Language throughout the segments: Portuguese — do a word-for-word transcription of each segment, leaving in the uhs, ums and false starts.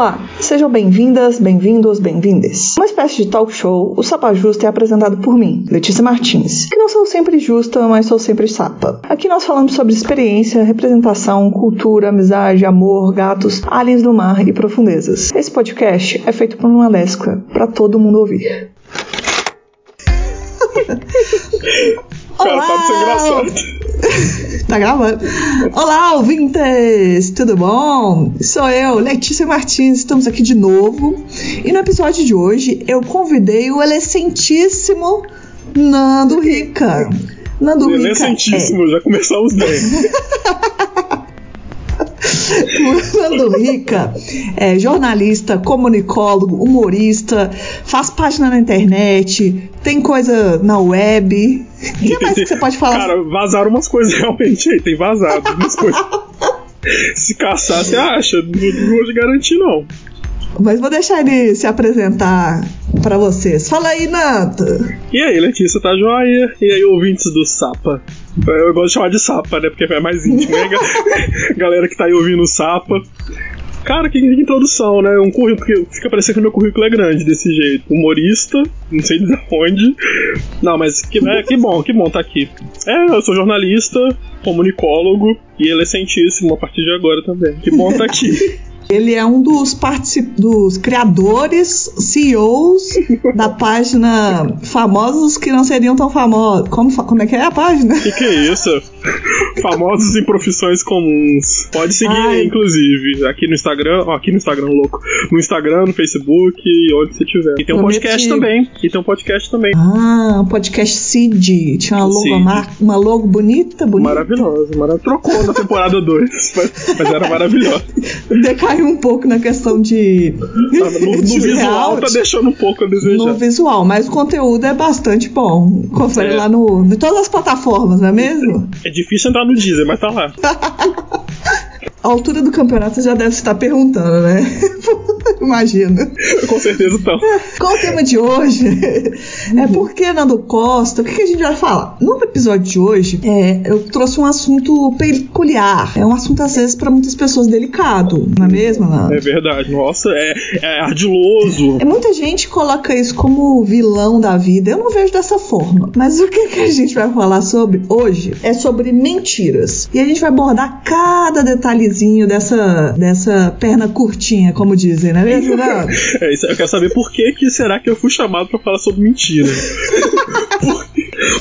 Olá, sejam bem-vindas, bem-vindos, bem-vindes. Uma espécie de talk show, o Sapa Justo é apresentado por mim, Letícia Martins, que não sou sempre justa, mas sou sempre sapa. Aqui nós falamos sobre experiência, representação, cultura, amizade, amor, gatos, aliens do mar e profundezas. Esse podcast é feito por uma lesca, pra todo mundo ouvir. Cara, olá! Pode ser engraçado. Tá gravando. Olá, ouvintes! Tudo bom? Sou eu, Letícia Martins. Estamos aqui de novo. E no episódio de hoje, eu convidei o elecentíssimo Nando Rica. Nando Rica. Elecentíssimo, é... já começamos bem. O Nando Rica é jornalista, comunicólogo, humorista, faz página na internet, tem coisa na web. O que mais que você pode falar? Cara, vazaram umas coisas realmente aí, tem vazado umas coisas. Se caçar, você acha, não, não vou te garantir não. Mas vou deixar ele se apresentar pra vocês. Fala aí, Nando. E aí, Letícia, tá joia? E aí, ouvintes do Sapa? Eu gosto de chamar de Sapa, né? Porque é mais íntimo, né? Galera que tá aí ouvindo o Sapa. Cara, que introdução, né? Um currículo que fica parecendo que o meu currículo é grande desse jeito. Humorista, não sei de onde. Não, mas que, né? que bom, que bom tá aqui. É, eu sou jornalista, comunicólogo e ele é cientíssimo a partir de agora também. Que bom tá aqui. Ele é um dos, particip... dos criadores, C E Os da página Famosos que não seriam tão famosos. Como, fa... Como é que é a página? O que, que é isso? Famosos em profissões comuns. Pode seguir, Ai. inclusive, aqui no Instagram. Ó, aqui no Instagram, louco. No Instagram, no Facebook, onde você tiver. E tem um Prometido. podcast também. E tem um podcast também. Ah, um podcast Cid. Tinha uma logo, mar... uma logo bonita, bonita. Maravilhosa. Mara... Trocou na temporada dois, mas, mas era maravilhosa. Decaiu um pouco na questão de... No, no de visual real, tá deixando um pouco a desejar. No visual, mas o conteúdo é bastante bom. Confere é. lá no... Em todas as plataformas, não é mesmo? É difícil entrar no Deezer, mas tá lá. A altura do campeonato você já deve estar perguntando, né? Imagina. Com certeza então. Qual o tema de hoje? Uhum. É por que Nando Costa? O que a gente vai falar? No episódio de hoje, é, eu trouxe um assunto peculiar. É um assunto, às vezes, para muitas pessoas delicado, não é mesmo, Nando? É verdade. Nossa, é, é ardiloso. É, muita gente coloca isso como vilão da vida. Eu não vejo dessa forma. Mas o que, que a gente vai falar sobre hoje é sobre mentiras. E a gente vai abordar cada detalhe Dessa, dessa perna curtinha, como dizem, né? É isso. Eu quero saber por que, que será que eu fui chamado pra falar sobre mentira.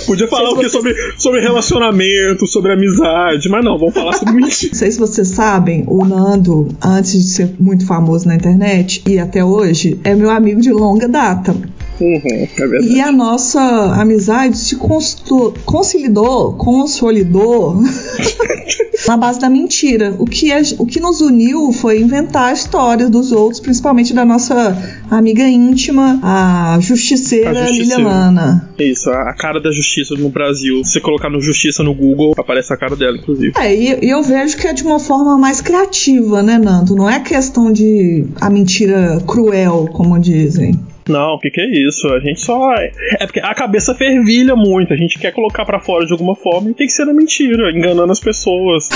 Podia falar o quê? Vocês... Sobre, sobre relacionamento, sobre amizade, mas não, vamos falar sobre mentira. Não sei se vocês sabem, o Nando, antes de ser muito famoso na internet e até hoje, é meu amigo de longa data. Uhum, é verdade. E a nossa amizade se constu... consolidou, consolidou na base da mentira. O que, é, o que nos uniu foi inventar histórias dos outros, principalmente da nossa amiga íntima, a justiceira, a justiceira. Liliana. Isso, a cara da justiça no Brasil. Se você colocar no justiça no Google, aparece a cara dela, inclusive. É, e, e eu vejo que é de uma forma mais criativa, né, Nando? Não é questão de a mentira cruel, como dizem. Não, o que, que é isso? A gente só... É porque a cabeça fervilha muito. A gente quer colocar pra fora de alguma forma e tem que ser na mentira, enganando as pessoas.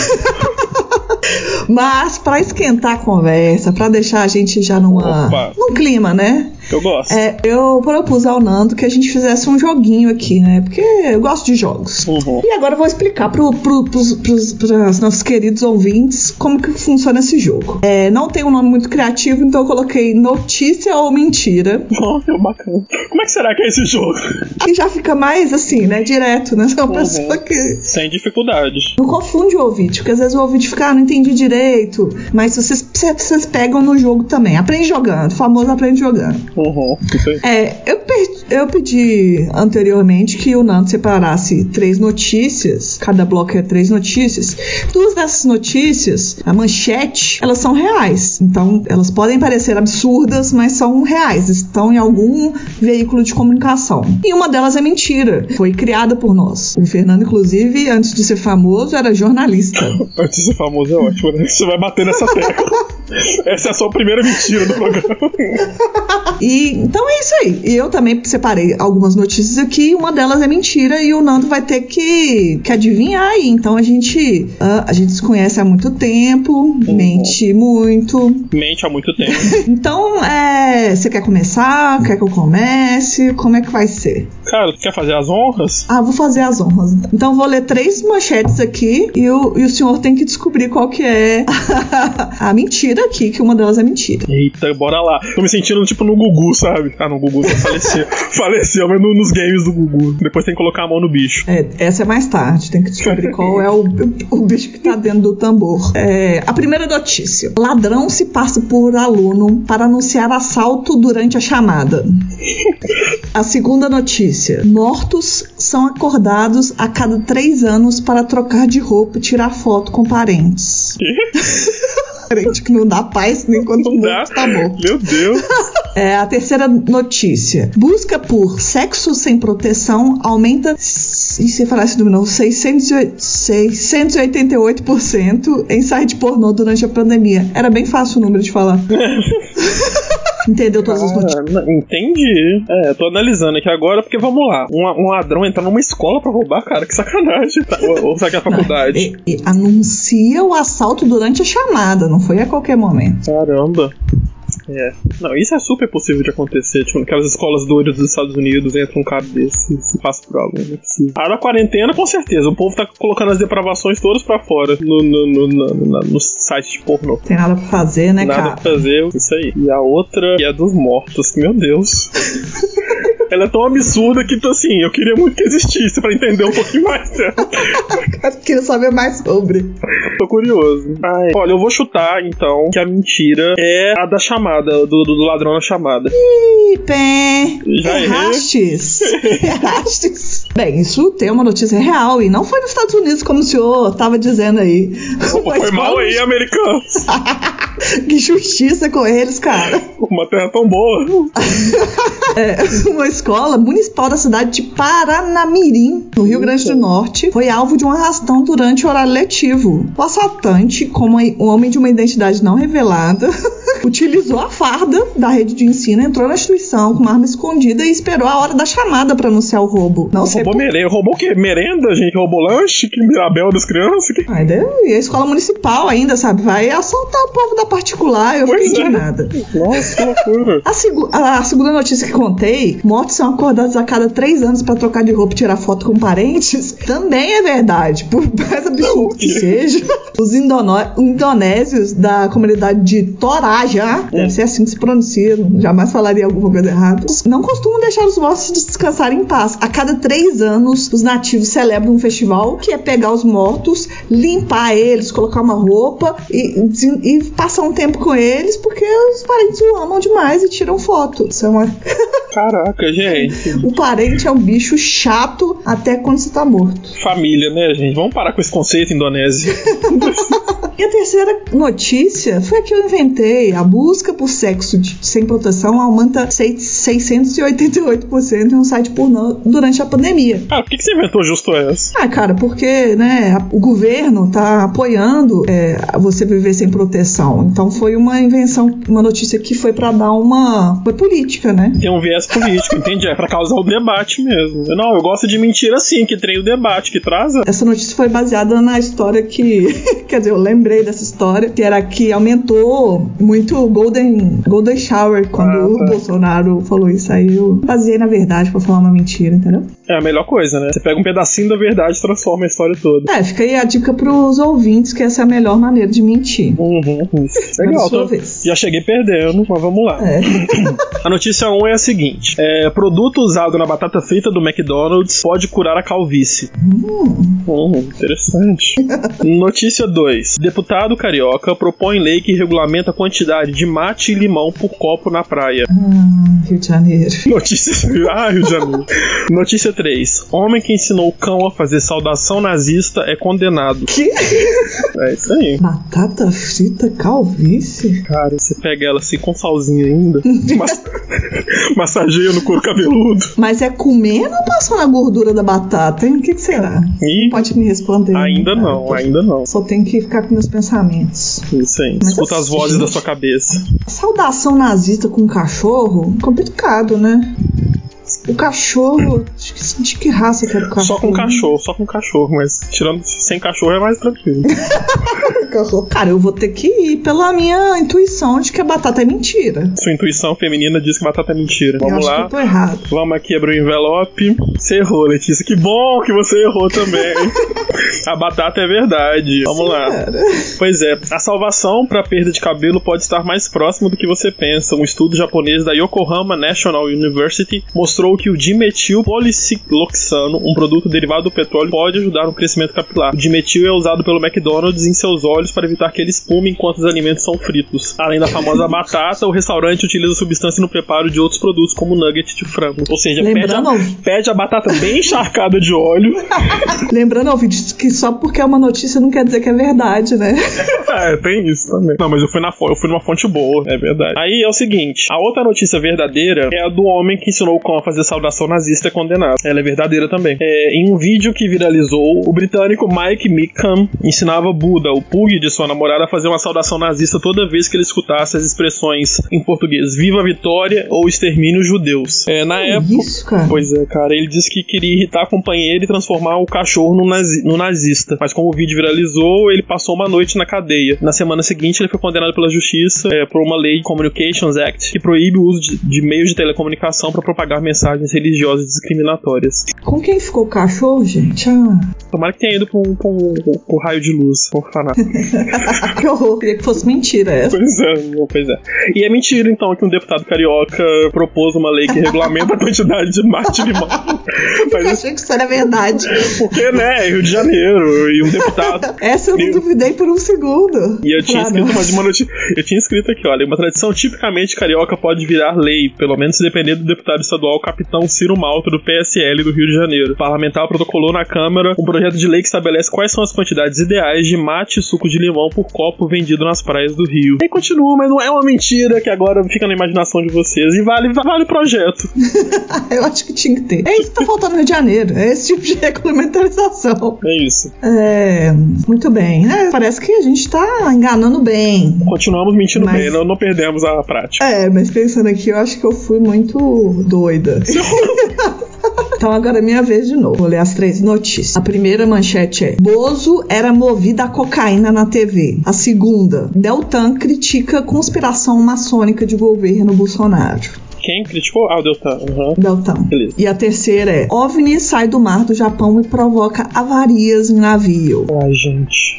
Mas pra esquentar a conversa, pra deixar a gente já numa... Opa. Num clima, né? Eu gosto. É, eu propus ao Nando que a gente fizesse um joguinho aqui, né? Porque eu gosto de jogos. Uhum. E agora eu vou explicar para pro, pros, pros, pros nossos queridos ouvintes como que funciona esse jogo. É, não tem um nome muito criativo, então eu coloquei Notícia ou Mentira. Oh, que bacana. Como é que será que é esse jogo? Que já fica mais assim, né? Direto, né? Você é uma uhum. pessoa que... Sem dificuldades. Não confunde o ouvinte, porque às vezes o ouvinte fica, ah, não entendi direito. Mas vocês, vocês pegam no jogo também. Aprende jogando. O famoso aprende jogando. Uhum, é, eu, pedi, eu pedi anteriormente que o Nando separasse três notícias. Cada bloco é três notícias. Duas dessas notícias, a manchete, elas são reais. Então elas podem parecer absurdas, mas são reais, estão em algum veículo de comunicação. E uma delas é mentira, foi criada por nós. O Fernando, inclusive, antes de ser famoso, era jornalista. Antes de ser famoso é ótimo, né? Você vai bater nessa tecla. Essa é a sua primeira mentira do programa. E, então é isso aí. E eu também separei algumas notícias aqui, uma delas é mentira e o Nando vai ter que, que adivinhar aí. Então a gente, a, a gente se conhece há muito tempo, uhum. mente muito. Mente há muito tempo. Então, é, você quer começar? Quer que eu comece? Como é que vai ser? Cara, tu quer fazer as honras? Ah, vou fazer as honras. Então vou ler três manchetes aqui e o, e o senhor tem que descobrir qual que é a, a mentira aqui, que uma delas é mentira. Eita, bora lá. Tô me sentindo tipo no Gugu, sabe? Ah, no Gugu já faleceu. Faleceu, mas no, nos games do Gugu. Depois tem que colocar a mão no bicho. É, essa é mais tarde. Tem que descobrir qual é o, o bicho que tá dentro do tambor. É, a primeira notícia. Ladrão se passa por aluno para anunciar assalto durante a chamada. A segunda notícia. Mortos são acordados a cada três anos para trocar de roupa e tirar foto com parentes. Parente que não dá paz nem quando o mundo tá morto. Meu Deus. É, a terceira notícia. Busca por sexo sem proteção aumenta, e se falar esse número, seiscentos e oitenta e oito por cento em site pornô durante a pandemia. Era bem fácil o número de falar. Entendeu todas ah, as notícias? Entendi. É, tô analisando aqui agora, porque vamos lá. Um, um ladrão entrar numa escola pra roubar, cara, que sacanagem. Tá? Ou, ou será que é a faculdade? Não, e, e anuncia o assalto durante a chamada, não foi a qualquer momento. Caramba. É. Não, isso é super possível de acontecer. Tipo, aquelas escolas doidas dos Estados Unidos, entra um cara desse e se passa por aluno. Não é possível. A quarentena, com certeza. O povo tá colocando as depravações todas pra fora no, no, no, no, no, no site de pornô. Tem nada pra fazer, né, nada cara? Nada pra fazer, isso aí. E a outra que é dos mortos, meu Deus. Ela é tão absurda que, assim, eu queria muito que existisse pra entender um pouquinho mais dela. Eu queria saber mais sobre. Tô curioso. Ai. Olha, eu vou chutar, então, que a mentira é a da chamada, do, do ladrão na chamada. Ih, pé. Já errastes. Errastes. Bem, isso tem uma notícia real e não foi nos Estados Unidos como o senhor tava dizendo aí. Opa, foi mal aí, americanos. Que justiça com eles, cara. Uma terra tão boa. É, uma escola municipal da cidade de Paranamirim, no Rio Grande do Norte, foi alvo de um arrastão durante o horário letivo. O assaltante, como um homem de uma identidade não revelada, utilizou a farda da rede de ensino, entrou na instituição com uma arma escondida e esperou a hora da chamada pra anunciar o roubo. Não sei roubou por... merenda. Roubou o quê? Merenda, gente? Roubou lanche? Que Mirabel das crianças? Que... Ainda... E a escola municipal ainda, sabe? Vai assaltar o povo da particular. Eu pois fiquei indignada. É. Nossa, que loucura. A, segu... a segunda notícia que contei, mortos são acordados a cada três anos pra trocar de roupa e tirar foto com parentes, também é verdade. Por mais absurdo que seja, os indono... indonésios da comunidade de Toraja, já, deve ser assim que se pronuncia, jamais falaria alguma coisa errada. Não costumam deixar os mortos descansar em paz. A cada três anos, os nativos celebram um festival que é pegar os mortos, limpar eles, colocar uma roupa e, e passar um tempo com eles, porque os parentes o amam demais e tiram foto. Isso é uma... Caraca, gente. O parente é um bicho chato até quando você tá morto. Família, né, gente? Vamos parar com esse conceito indonésio. E a terceira notícia foi a que eu inventei. A busca por sexo de, sem proteção aumenta seiscentos e oitenta e oito por cento em um site pornô durante a pandemia. Ah, por que, que você inventou justo essa? Ah, cara, porque, né, o governo tá apoiando é, você viver sem proteção. Então foi uma invenção, uma notícia que foi pra dar uma... Foi política, né? Tem um viés político, entendi. É pra causar o debate mesmo. Não, eu gosto de mentira assim, que treina o debate, que traz... A... Essa notícia foi baseada na história que... Quer dizer, eu lembro Lembrei dessa história, que era que aumentou muito o Golden, golden Shower quando ah, tá. o Bolsonaro falou isso aí. Eu baseei na verdade pra falar uma mentira, entendeu? É a melhor coisa, né? Você pega um pedacinho da verdade e transforma a história toda. É, fica aí a dica pros ouvintes que essa é a melhor maneira de mentir. Uhum. Legal, tô, já cheguei perdendo, mas vamos lá. É. A notícia um é a seguinte: é, produto usado na batata frita do McDonald's pode curar a calvície. Hum. Hum, interessante. Notícia dois. Deputado carioca propõe lei que regulamenta a quantidade de mate e limão por copo na praia. Ah, Rio de Janeiro. Notícia... Ah, Rio de Janeiro. Notícia três. Homem que ensinou o cão a fazer saudação nazista é condenado. Que? É isso aí. Batata frita calvície? Cara, você pega ela assim com salzinho ainda. Mas... Massageia no couro cabeludo. Mas é comendo ou passou na gordura da batata, hein? O que, que será? E... Não pode me responder. Ainda não, não ainda não. Só tem que ficar com meus pensamentos. Isso aí. Mas escuta assim, as vozes da sua cabeça. Saudação nazista com um cachorro? Complicado, né? O cachorro, esqueci de que raça que era o cachorro. Só com cachorro, só com cachorro, mas tirando sem cachorro é mais tranquilo. Cara, eu vou ter que ir pela minha intuição de que a batata é mentira. Sua intuição feminina diz que batata é mentira. Eu Vamos acho lá. Que eu tô errado. Vamos aqui abrir o envelope. Você errou, Letícia. Que bom que você errou também. A batata é verdade. Vamos Sim, lá. Cara. Pois é. A salvação para perda de cabelo pode estar mais próximo do que você pensa. Um estudo japonês da Yokohama National University mostrou que o dimetil policicloxano, um produto derivado do petróleo, pode ajudar no crescimento capilar. O dimetil é usado pelo McDonald's em seus olhos para evitar que ele espume enquanto os alimentos são fritos. Além da famosa batata, o restaurante utiliza a substância no preparo de outros produtos, como nugget de frango. Ou seja, pede a, pede a batata bem encharcada de óleo. Lembrando, ouvintes, que só porque é uma notícia não quer dizer que é verdade, né? É, tem isso também. Não, mas eu fui, na, eu fui numa fonte boa, é verdade. Aí é o seguinte, a outra notícia verdadeira é a do homem que ensinou o cão a fazer saudação nazista é condenado. Ela é verdadeira também. É, em um vídeo que viralizou, o britânico Mike McCann ensinava Buda, o pug de sua namorada, a fazer uma saudação nazista toda vez que ele escutasse as expressões em português Viva a Vitória ou Extermínio os Judeus. É, na que época... Isso, cara? Pois é, cara. Ele disse que queria irritar a companheira e transformar o cachorro no, nazi, no nazista. Mas como o vídeo viralizou, ele passou uma noite na cadeia. Na semana seguinte, ele foi condenado pela justiça é, por uma lei, Communications Act, que proíbe o uso de, de meios de telecomunicação para propagar mensagens religiosas discriminatórias. Com quem ficou o cachorro, gente? Ah. Tomara que tenha ido pro, pro, pro, pro raio de luz, pro fanático. Que horror, queria que fosse mentira essa. Pois é, pois é. E é mentira, então, que um deputado carioca propôs uma lei que regulamenta a quantidade de mate limão. Mas eu achei que isso era verdade. Porque, né, Rio de Janeiro e um deputado... Essa eu não duvidei por um segundo. E eu tinha, claro. escrito, uma noti... eu tinha escrito aqui, olha, uma tradição tipicamente carioca pode virar lei, pelo menos dependendo do deputado estadual capitão Ciro Malta do P S L do Rio de Janeiro. O parlamentar protocolou na Câmara um projeto de lei que estabelece quais são as quantidades ideais de mate e suco de limão por copo vendido nas praias do Rio. E continua, mas não é uma mentira que agora fica na imaginação de vocês. E vale, vale o projeto. Eu acho que tinha que ter. É isso que tá faltando no Rio de Janeiro. É esse tipo de regulamentação. É isso. É, muito bem. É, parece que a gente tá enganando bem. Continuamos mentindo mas... bem, não, não perdemos a prática. É, mas pensando aqui, eu acho que eu fui muito doida. Então agora é minha vez de novo. Vou ler as três notícias. A primeira manchete é: Bozo era movido a cocaína na T V. A segunda: Deltan critica conspiração maçônica de governo Bolsonaro. Quem criticou? Ah, o Deltan. Uhum. Deltan. Beleza. E a terceira é: OVNI sai do mar do Japão e provoca avarias em navio. Ai, gente.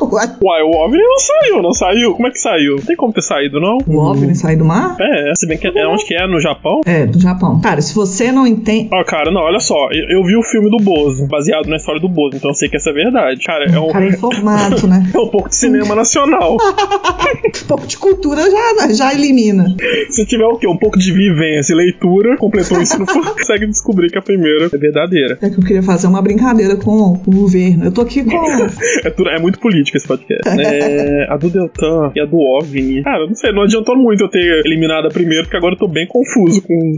Uai, o OVNI não saiu, não saiu? Como é que saiu? Não tem como ter saído, não? O OVNI saiu do mar? É, se bem que é onde que é, no Japão? É, do Japão. Cara, se você não entende... Ah, cara, não, olha só, eu, eu vi o filme do Bozo, baseado na história do Bozo, então eu sei que essa é verdade. Cara, é um... Cara, é informado, né? É um pouco de cinema nacional. Um pouco de cultura já, já elimina. Se tiver o quê? Um pouco de vivência e leitura, completou isso, não consegue descobrir que a primeira é verdadeira. É que eu queria fazer uma brincadeira com o governo. Eu tô aqui com... é, tudo, é muito político esse podcast. É, a do Deltan e a do OVNI. Cara, não sei, não adiantou muito eu ter eliminado a primeira, porque agora eu tô bem confuso com...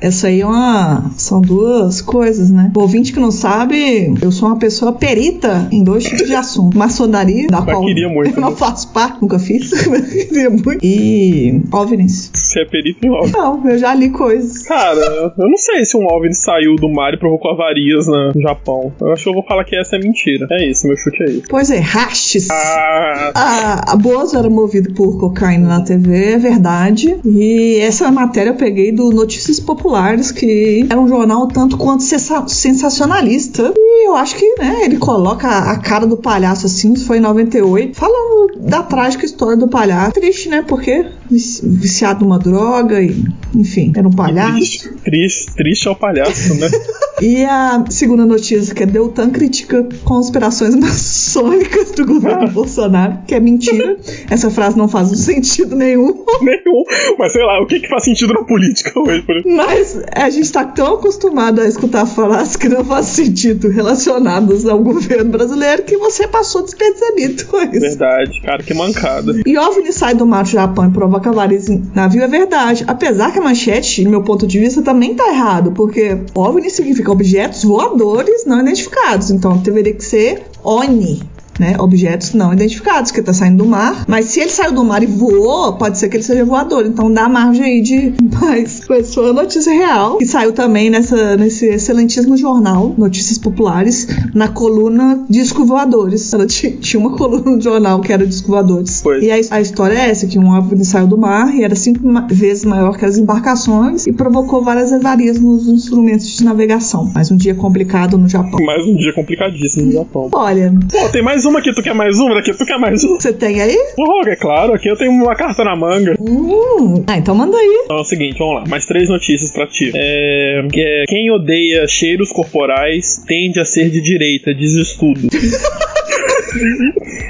Essa aí é uma... São duas coisas, né? O ouvinte que não sabe, eu sou uma pessoa perita em dois tipos de assunto. Maçonaria, da qual queria muito, eu não faço parte, nunca fiz, mas queria muito. E OVNIs. Você é perito em OVNIs? Não, eu já li coisas. Cara, eu não sei se um OVNI saiu do mar e provocou avarias no Japão. Eu acho que eu vou falar que essa é mentira. É isso, meu chute é isso. Pois é, Rastes. Ah. A, a Bozo era movido por cocaína na T V, é verdade. E essa matéria eu peguei do Notícias Populares, que era um jornal tanto quanto sensacionalista. E eu acho que, né, ele coloca a cara do palhaço assim, isso foi em noventa e oito, falando da trágica história do palhaço. Triste, né, porque viciado numa droga e, enfim, era um palhaço. Triste, triste, triste é o palhaço, né? E a segunda notícia, que é Deltan critica conspirações maçônicas do governo ah. Bolsonaro, que é mentira. Essa frase não faz sentido nenhum. Nenhum. Mas sei lá, o que que faz sentido na política hoje? Por Mas a gente tá tão acostumado a escutar falas que não faz sentido relacionadas ao governo brasileiro que você passou despercebido. Mas... Verdade, cara, que mancada. E OVNI sai do mar do Japão e provoca avarias em navio, é verdade. Apesar que a manchete, do meu ponto de vista, também tá errado, porque OVNI significa objetos voadores não identificados. Então deveria que ser ONI. né? Objetos não identificados, que tá saindo do mar. Mas se ele saiu do mar e voou, pode ser que ele seja voador. Então dá margem aí de... Mas essa foi a notícia real. E saiu também nessa, nesse excelentíssimo jornal, Notícias Populares, na coluna Disco Voadores. Ela t- tinha uma coluna no jornal que era Disco Voadores. Pois. E a, a história é essa, que um OVNI saiu do mar e era cinco ma- vezes maior que as embarcações e provocou várias avarias nos instrumentos de navegação. Mais um dia complicado no Japão. Mais um dia complicadíssimo no Japão. Olha... Pô, tem mais uma aqui. Tu quer mais uma daqui? Tu quer mais uma? Você tem aí? Porra, é claro. Aqui eu tenho uma carta na manga. Hum. Ah, então manda aí. Então é o seguinte, vamos lá. Mais três notícias pra ti. É... é... Quem odeia cheiros corporais tende a ser de direita, diz estudo.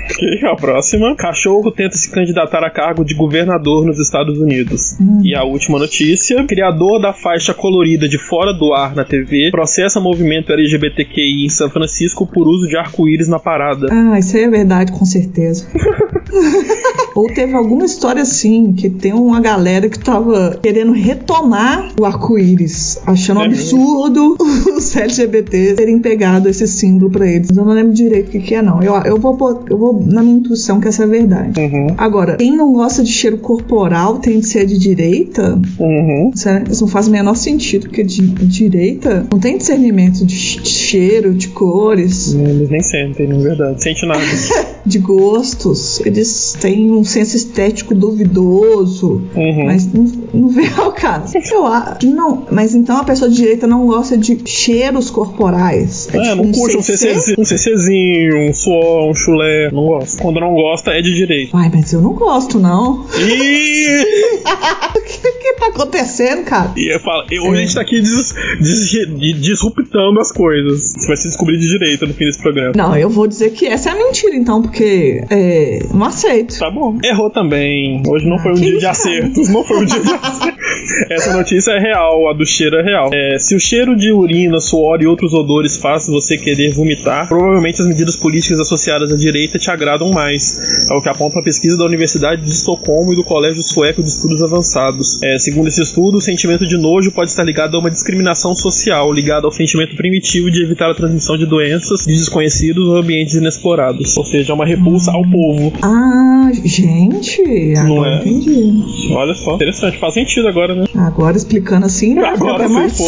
Ok, a próxima. Cachorro tenta se candidatar a cargo de governador nos Estados Unidos. Hum. E a última notícia. Criador da faixa colorida de fora do ar na T V processa movimento L G B T Q I em São Francisco por uso de arco-íris na parada. Ah, isso aí é verdade, com certeza. Ou teve alguma história assim, que tem uma galera que tava querendo retomar o arco-íris, achando é um absurdo mesmo os L G B T terem pegado esse símbolo pra eles. Eu não lembro direito o que, que é, não. Eu, eu, vou, eu vou na minha intuição que essa é verdade. Uhum. Agora, quem não gosta de cheiro corporal tem de ser de direita? Uhum. Isso não faz o menor sentido, porque de, de direita não tem discernimento de cheiro, de cores. Eles nem sentem, na verdade. Sente nada. De gostos. Eles têm um senso estético duvidoso. Uhum. Mas não, não vem ao caso. Eu, não, mas então a pessoa de direita não gosta de cheiros corporais. É, é tipo, não um curte C C? Um CCzinho, um suor, um chulé. Não gosta. Quando não gosta, é de direita. Ai, mas eu não gosto, não. E... o que, que tá acontecendo, cara? E eu falo, eu, hoje é. a gente tá aqui des, des, des, disruptando as coisas. Você vai se descobrir de direita no fim desse programa. Não, eu vou dizer que essa é a mentira, então, porque é, não aceito. Tá bom. Errou também. Hoje não ah, foi um dia de acertos. Não foi um dia de acertos. Essa notícia é real, a do cheiro é real. É, se o cheiro de urina, suor e outros odores faz você querer vomitar, provavelmente as medidas políticas associadas à direita te agradam mais. É o que aponta a pesquisa da Universidade de Estocolmo e do Colégio Sueco de Estudos Avançados. É, segundo esse estudo, o sentimento de nojo pode estar ligado a uma discriminação social, ligado ao sentimento primitivo de evitar a transmissão de doenças de desconhecidos ou ambientes inexplorados. Ou seja, é uma repulsa ao povo. Ah, gente, agora é? Entendi. Olha só, interessante, faz sentido agora. Né? Agora explicando assim, né? Agora sim, mais... pô,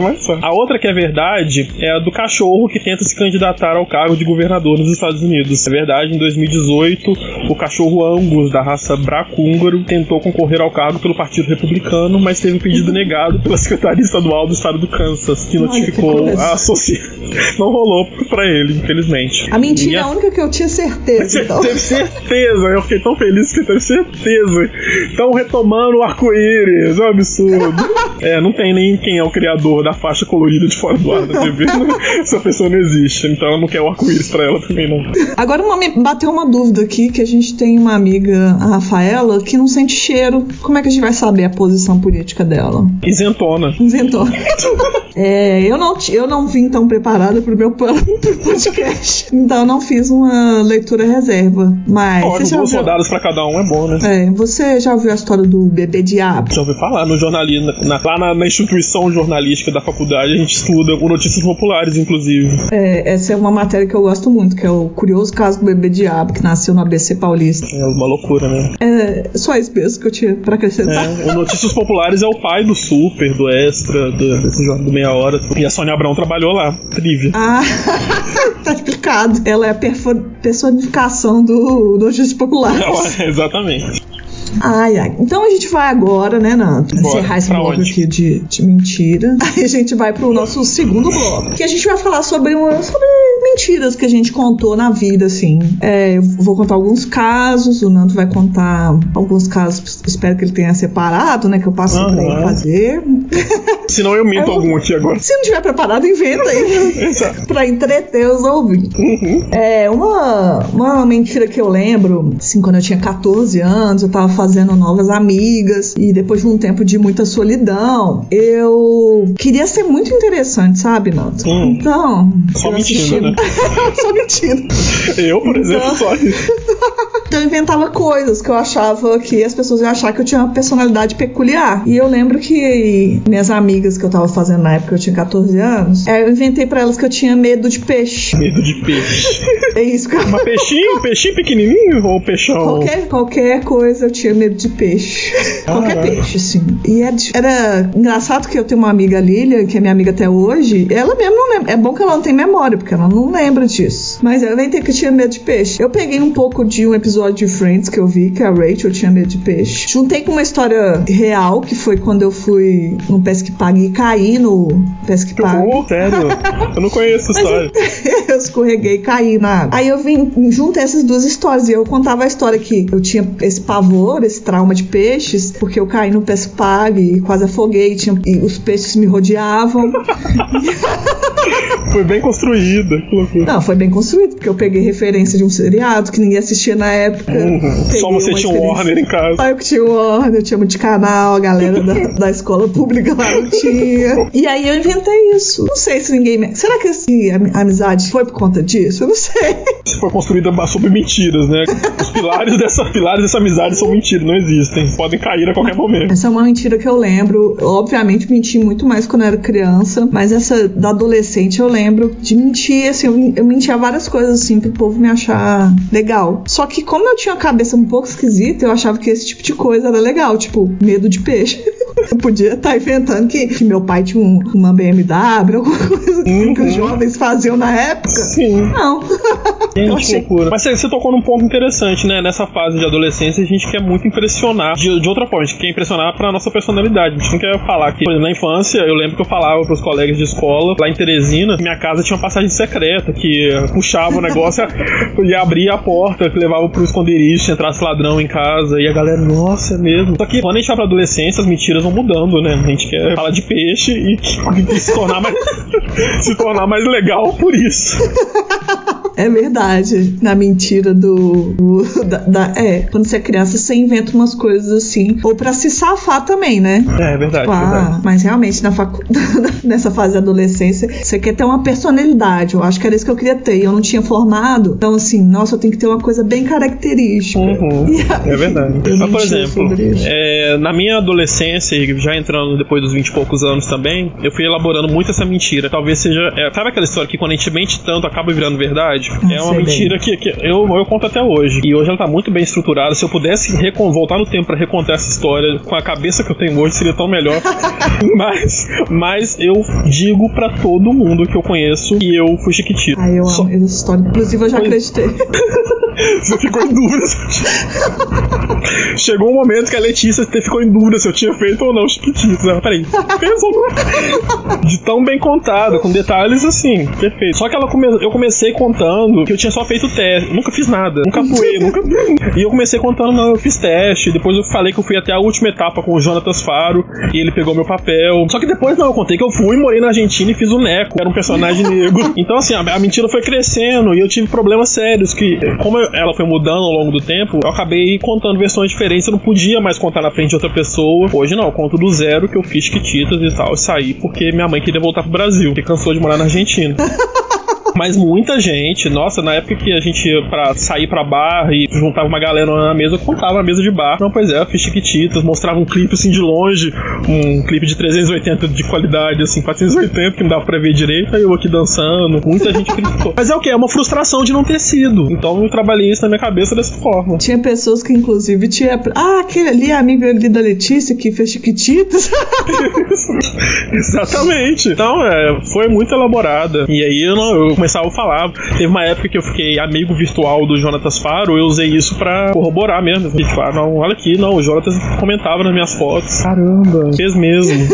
mais fã. A outra que é verdade é a do cachorro que tenta se candidatar ao cargo de governador nos Estados Unidos. É verdade, em dois mil e dezoito, o cachorro Angus, da raça braco-húngaro, tentou concorrer ao cargo pelo Partido Republicano, mas teve o um pedido negado pela Secretaria Estadual do Estado do Kansas, que notificou Ai, que a associação. Não rolou pra ele, infelizmente. A mentira é a única que eu tinha certeza. Então. Teve certeza, eu fiquei tão feliz que eu teve certeza. Então, retomando o arco-íris. É um absurdo. É, não tem nem quem é o criador da faixa colorida de fora do ar da T V. Essa pessoa não existe. Então ela não quer o arco-íris pra ela também, não. Agora uma, me bateu uma dúvida aqui, que a gente tem uma amiga, a Rafaela, que não sente cheiro. Como é que a gente vai saber a posição política dela? Isentona. Isentona. É, eu não, eu não vim tão preparada pro meu plano pro podcast. Então eu não fiz uma leitura reserva. Mas... Olha, você já duas viu... rodadas pra cada um é bom, né? É, você já ouviu a história do bebê diabo? Já ouvi falar no jornalismo, na, lá na, na instituição jornalística da faculdade, a gente estuda com notícias populares, inclusive. É, essa é uma matéria que eu gosto muito, que é o curioso caso do bebê diabo que nasceu no A B C Paulista. É uma loucura, né? É só isso mesmo que eu tinha pra acrescentar. É, o Notícias Populares é o pai do Super, do Extra, do, desse jogo do Meia Hora. E a Sônia Abrão trabalhou lá, trivia. Ah, tá explicado. Ela é a perfo- personificação do Notícias Populares. É, exatamente. Ai, ai. Então a gente vai agora, né, Nando? Encerrar esse bloco onde? aqui de, de mentira. Aí a gente vai pro nosso segundo bloco, que a gente vai falar sobre, uma, sobre mentiras que a gente contou na vida, assim. É, eu vou contar alguns casos, o Nando vai contar alguns casos, espero que ele tenha separado, né, que eu passo ah, pra ele fazer. Senão eu minto eu, algum aqui agora. Se não tiver preparado, inventa aí. Pra entreter os ouvintes. Uhum. É, uma, uma mentira que eu lembro, assim, quando eu tinha catorze anos, eu tava fazendo novas amigas, e depois de um tempo de muita solidão, eu queria ser muito interessante, sabe, Nato? Hum. Então... Só mentindo, assistindo... né? Só mentindo. Eu, por exemplo, então... só... Então eu inventava coisas que eu achava que as pessoas iam achar que eu tinha uma personalidade peculiar. E eu lembro que minhas amigas que eu tava fazendo na época, eu tinha catorze anos, eu inventei pra elas que eu tinha medo de peixe. Medo de peixe. É isso que eu... Mas peixinho? Peixinho pequenininho ou peixão? Qualquer, qualquer coisa eu tinha medo de peixe. Ah, qualquer peixe, assim. E era, era engraçado que eu tenho uma amiga, Lilia, que é minha amiga até hoje, ela mesmo não lembra. É bom que ela não tem memória, porque ela não lembra disso. Mas eu inventei que eu tinha medo de peixe. Eu peguei um pouco de um episódio de Friends que eu vi, que a Rachel tinha medo de peixe. Juntei com uma história real, que foi quando eu fui no pesque-pague e caí no pesque-pague. Oh, sério? Eu não conheço essa história. Eu, eu escorreguei e caí na água. Aí eu vim, juntei essas duas histórias e eu contava a história que eu tinha esse pavor, esse trauma de peixes, porque eu caí no pesque-pague e quase afoguei, tinha, e os peixes me rodeavam. Foi bem construída. Não, foi bem construído, porque eu peguei referência de um seriado que ninguém assistia na época. Uhum. Só você tinha um Warner em casa. Só eu que tinha um Warner, tinha muito canal, a galera da, da escola pública lá não tinha. E aí eu inventei isso. Não sei se ninguém... Me... Será que assim, a amizade foi por conta disso? Eu não sei. Foi construída sob mentiras, né? Os pilares dessa, pilares dessa amizade são mentiras, não existem. Podem cair a qualquer momento. Essa é uma mentira que eu lembro. Eu, obviamente, menti muito mais quando eu era criança, mas essa da adolescente eu lembro. Lembro de mentir, assim, eu, eu mentia várias coisas, assim, pro povo me achar legal. Só que como eu tinha a cabeça um pouco esquisita, eu achava que esse tipo de coisa era legal, tipo, medo de peixe. Eu podia estar inventando que, que meu pai tinha um, uma B M W, alguma coisa assim, uhum, que os jovens faziam na época. Sim. Não. Gente, loucura. Mas você tocou num ponto interessante, né? Nessa fase de adolescência, a gente quer muito impressionar de, de outra forma. A gente quer impressionar pra nossa personalidade. A gente não quer falar que, por exemplo, na infância, eu lembro que eu falava pros colegas de escola, lá em Teresina, minha casa tinha uma passagem secreta, que puxava o negócio e abria a porta, que levava pro esconderijo, se entrasse ladrão em casa, e a galera, nossa, é mesmo. Só que quando a gente vai pra adolescência, as mentiras vão mudando, né? A gente quer falar de peixe e, e, e se tornar mais, se tornar mais legal por isso. É verdade. Na mentira do... do da, da, é, quando você é criança, você inventa umas coisas assim. Ou pra se safar também, né? É, é verdade. Tipo, ah, verdade. Mas realmente, na facu... nessa fase da adolescência, você quer ter uma personalidade. Eu acho que era isso que eu queria ter. Eu não tinha formado. Então, assim, nossa, eu tenho que ter uma coisa bem característica. Uhum. Aí, é verdade. Mas, por exemplo, é, na minha adolescência, já entrando depois dos vinte e poucos anos também, eu fui elaborando muito essa mentira. Talvez seja... É, sabe aquela história que quando a gente mente tanto, acaba virando verdade? Não é uma mentira que, que eu, eu conto até hoje. E hoje ela tá muito bem estruturada. Se eu pudesse recon, voltar no tempo pra recontar essa história com a cabeça que eu tenho hoje, seria tão melhor. mas, mas eu digo pra todo mundo que eu conheço que eu fui Chiquitita. Ah, eu Só... amo essa história. Inclusive eu já acreditei. Você ficou em dúvida. Chegou um momento que a Letícia ficou em dúvida se eu tinha feito ou não Chiquititas. Peraí, pensa. De tão bem contado, com detalhes assim, perfeito. Só que ela come... eu comecei contando que eu tinha só feito teste, nunca fiz nada, nunca fui, nunca. E eu comecei contando, não, eu fiz teste. Depois eu falei que eu fui até a última etapa com o Jonatas Faro e ele pegou meu papel. Só que depois não, eu contei que eu fui, morei na Argentina e fiz o Neco, era um personagem negro. Então assim, a, a mentira foi crescendo e eu tive problemas sérios que, como eu ela foi mudando ao longo do tempo, eu acabei contando versões diferentes, eu não podia mais contar na frente de outra pessoa. Hoje não, eu conto do zero que eu fiz Chiquititas e tal, e saí porque minha mãe queria voltar pro Brasil, porque cansou de morar na Argentina. Mas muita gente, nossa, na época que a gente ia pra sair pra Barra e juntava uma galera na mesa, eu contava na mesa de bar. Não, pois é, eu fiz Chiquititas, mostrava um clipe assim de longe, um clipe de trezentos e oitenta de qualidade, assim, quatrocentos e oitenta, que não dava pra ver direito, aí eu aqui dançando, muita gente criticou. Mas é o que? É uma frustração de não ter sido. Então eu trabalhei isso na minha cabeça dessa forma. Tinha pessoas que, inclusive, tinha... Ah, aquele ali, amigo ali da Letícia, que fez Chiquititas. Exatamente. Então, é, foi muito elaborada. E aí, eu não... Eu começava a falar. Teve uma época que eu fiquei amigo virtual do Jonatas Faro, eu usei isso pra corroborar mesmo. E tipo, ah, não, olha aqui, não, o Jonatas comentava nas minhas fotos. Caramba, fez mesmo.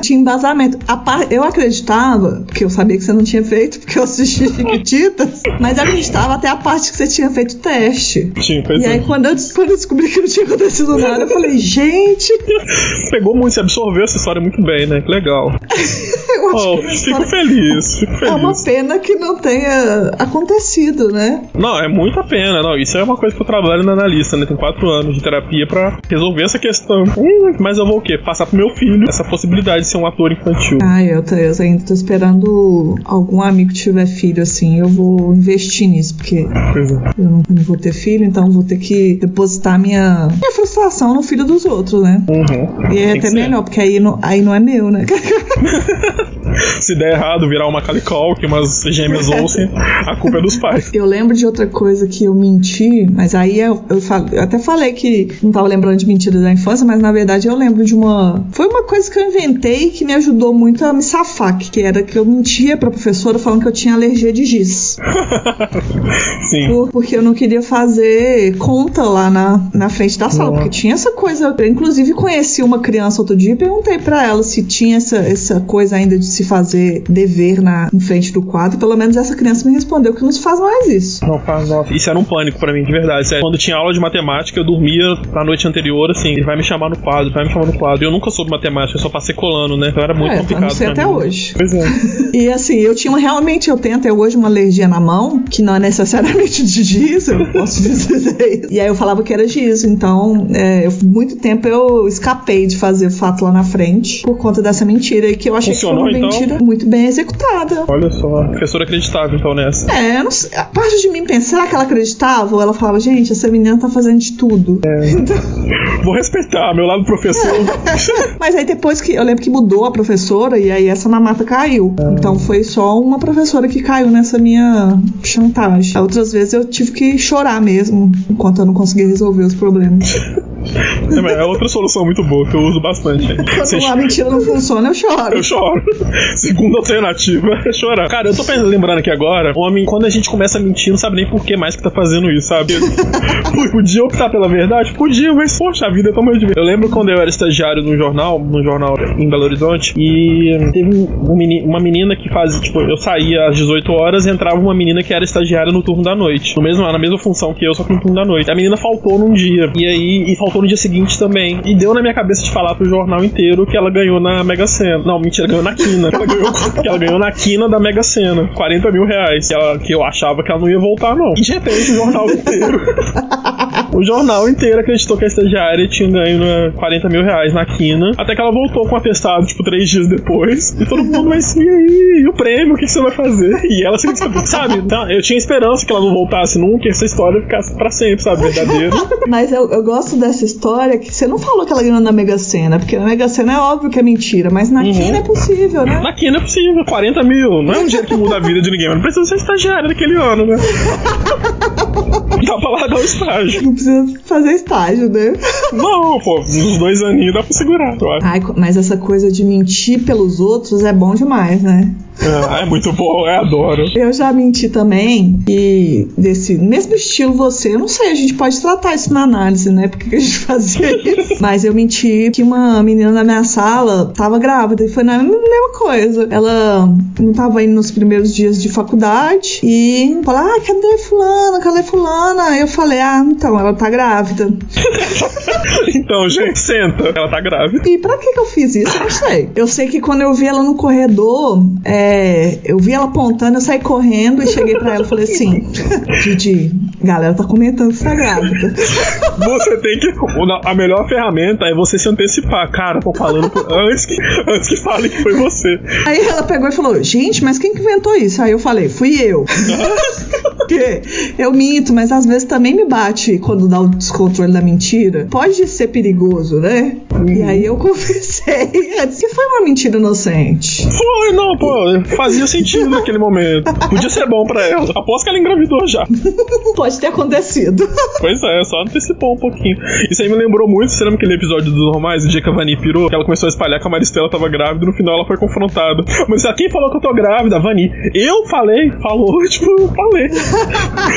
Tinha embasamento. A par... Eu acreditava, porque eu sabia que você não tinha feito, porque eu assisti Chiquititas, mas eu acreditava até a parte que você tinha feito teste. Sim, pois e aí, quando eu, quando eu descobri que não tinha acontecido nada, eu falei, gente... Pegou muito, você absorveu essa história muito bem, né? Que legal. Eu oh, que fico história... feliz, fico feliz. É uma pena que não não tenha acontecido, né? Não, é muita pena. Não, isso é uma coisa que eu trabalho na analista, né? Tem quatro anos de terapia pra resolver essa questão. Hum, mas eu vou o quê? Passar pro meu filho essa possibilidade de ser um ator infantil. Ai, eu, eu ainda tô esperando algum amigo que tiver filho, assim. Eu vou investir nisso, porque pois é. eu não, não vou ter filho, então vou ter que depositar minha, minha frustração no filho dos outros, né? Uhum. E é até melhor, porque aí não, aí não é meu, né? Se der errado, virar uma calicol, que umas gêmeas ouçam, a culpa é dos pais. Eu lembro de outra coisa que eu menti, mas aí eu, eu, fal, eu até falei que não tava lembrando de mentiras da infância, mas na verdade eu lembro de uma... Foi uma coisa que eu inventei que me ajudou muito a me safar, que era que eu mentia pra professora falando que eu tinha alergia de giz. Sim. Por, porque eu não queria fazer conta lá na, na frente da sala, não. Porque tinha essa coisa. Eu inclusive conheci uma criança outro dia e perguntei pra ela se tinha essa, essa coisa ainda de se fazer dever na, em frente do quadro. Pelo menos essa criança me respondeu que não se faz mais isso. Não faz, não. Isso era um pânico pra mim, de verdade. Sério. Quando tinha aula de matemática, eu dormia na noite anterior, assim, ele vai me chamar no quadro, vai me chamar no quadro. Eu nunca soube matemática, eu só passei colando, né? Então era muito é, complicado. Eu não sei até mim. Hoje. Pois é. E assim, eu tinha realmente, eu tenho até hoje uma alergia na mão, que não é necessariamente de giz, eu posso dizer isso. E aí eu falava que era giz, então é, eu, muito tempo eu escapei de fazer fato lá na frente, por conta dessa mentira, que eu achei Funcionou, que foi uma mentira então? muito bem executada. Olha só, a professora acreditava então nessa. É, eu não sei, a parte de mim pensar, será que ela acreditava? Ou ela falava, gente, essa menina tá fazendo de tudo. É. Então... Vou respeitar, meu lado professor. É. Mas aí depois que, eu lembro que mudou a professora, e aí essa mamata caiu. É. Então foi só uma professora que caiu nessa minha chantagem. Outras vezes eu tive que chorar mesmo, enquanto eu não conseguia resolver os problemas. É outra solução muito boa, que eu uso bastante. Quando uma mentira não funciona, eu choro. Eu choro. Segunda alternativa é chorar. Cara, eu tô pensando, lembrando aqui agora, homem, quando a gente começa a mentir, não sabe nem por que mais que tá fazendo isso, sabe? Podia optar pela verdade? Podia, mas poxa, a vida é tão meio de... Eu lembro quando eu era estagiário num jornal, num jornal em Belo Horizonte, e teve um meni, uma menina que fazia, tipo, eu saía às dezoito horas e entrava uma menina que era estagiária no turno da noite. No mesmo, na mesma função que eu, só que no turno da noite. A menina faltou num dia, e aí, e faltou no dia seguinte também. E deu na minha cabeça de falar pro jornal inteiro que ela ganhou na Mega Sena. Não, mentira, ganhou na quina. Ela ganhou, que ela ganhou na quina da Mega Sena. quarenta mil reais. Que, ela, que eu achava que ela não ia voltar, não. E de repente o jornal inteiro... o jornal inteiro acreditou que a estagiária tinha ganho na quarenta mil reais na quina. Até que ela voltou com o atestado, tipo, três dias depois. E todo mundo, mas e aí? E o prêmio? O que você vai fazer? E ela sempre sabe, sabe? Não, eu tinha esperança que ela não voltasse nunca. E essa história ficasse pra sempre, sabe? Verdadeira. Mas eu, eu gosto dessa história que você não falou que ela ganhou na Mega Sena, porque na Mega Sena é óbvio que é mentira, mas na uhum. quina é possível, né? Na quina é possível, quarenta mil, não é um jeito que muda a vida de ninguém, mas não precisa ser estagiário naquele ano, né? Dá pra largar o estágio. Não precisa fazer estágio, né? Não, pô, uns dois aninhos dá pra segurar, eu acho. Ai, mas essa coisa de mentir pelos outros é bom demais, né? Ah, é muito bom, eu adoro. Eu já menti também, e desse mesmo estilo você, eu não sei, a gente pode tratar isso na análise, né? Por que a gente fazia isso? Mas eu menti que uma menina na minha sala tava grávida, e foi na mesma coisa. Ela não tava indo nos primeiros dias de faculdade, e falou, ah, cadê fulana, cadê fulana? Aí eu falei, ah, então, ela tá grávida. Então, gente, senta, ela tá grávida. E pra que que eu fiz isso? Eu não sei. Eu sei que quando eu vi ela no corredor, é, É, eu vi ela apontando, eu saí correndo e cheguei pra ela e falei assim: Didi, galera tá comentando que você tá grávida. Você tem que... A melhor ferramenta é você se antecipar. Cara, tô falando por, antes, que, antes que fale que foi você. Aí ela pegou e falou, gente, mas quem que inventou isso? Aí eu falei, fui eu. Porque eu minto, mas às vezes também me bate quando dá o descontrole da mentira. Pode ser perigoso, né? Hum. E aí eu confessei que foi uma mentira inocente. Foi, não, pô, fazia sentido naquele momento. Podia ser bom pra ela. Aposto que ela engravidou já. Pode ter acontecido. Pois é, só antecipou um pouquinho. Isso aí me lembrou muito, você lembra aquele episódio dos normais, o dia que a Vani pirou, que ela começou a espalhar que a Maristela tava grávida e no final ela foi confrontada. Mas quem falou que eu tô grávida? A Vani. Eu falei? Falou, tipo, eu falei.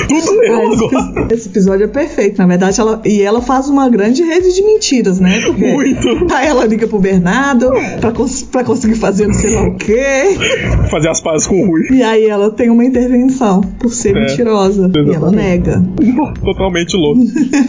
Tudo eu agora. Esse episódio é perfeito, na verdade, ela, e ela faz uma grande rede de mentiras, né? Porque... Muito. muito. Aí ela liga pro Bernardo pra, cons pra conseguir fazer não sei lá o quê. Fazer as pazes com o Rui. E aí ela tem uma intervenção por ser é. mentirosa. Exatamente. E ela nega. Totalmente louco.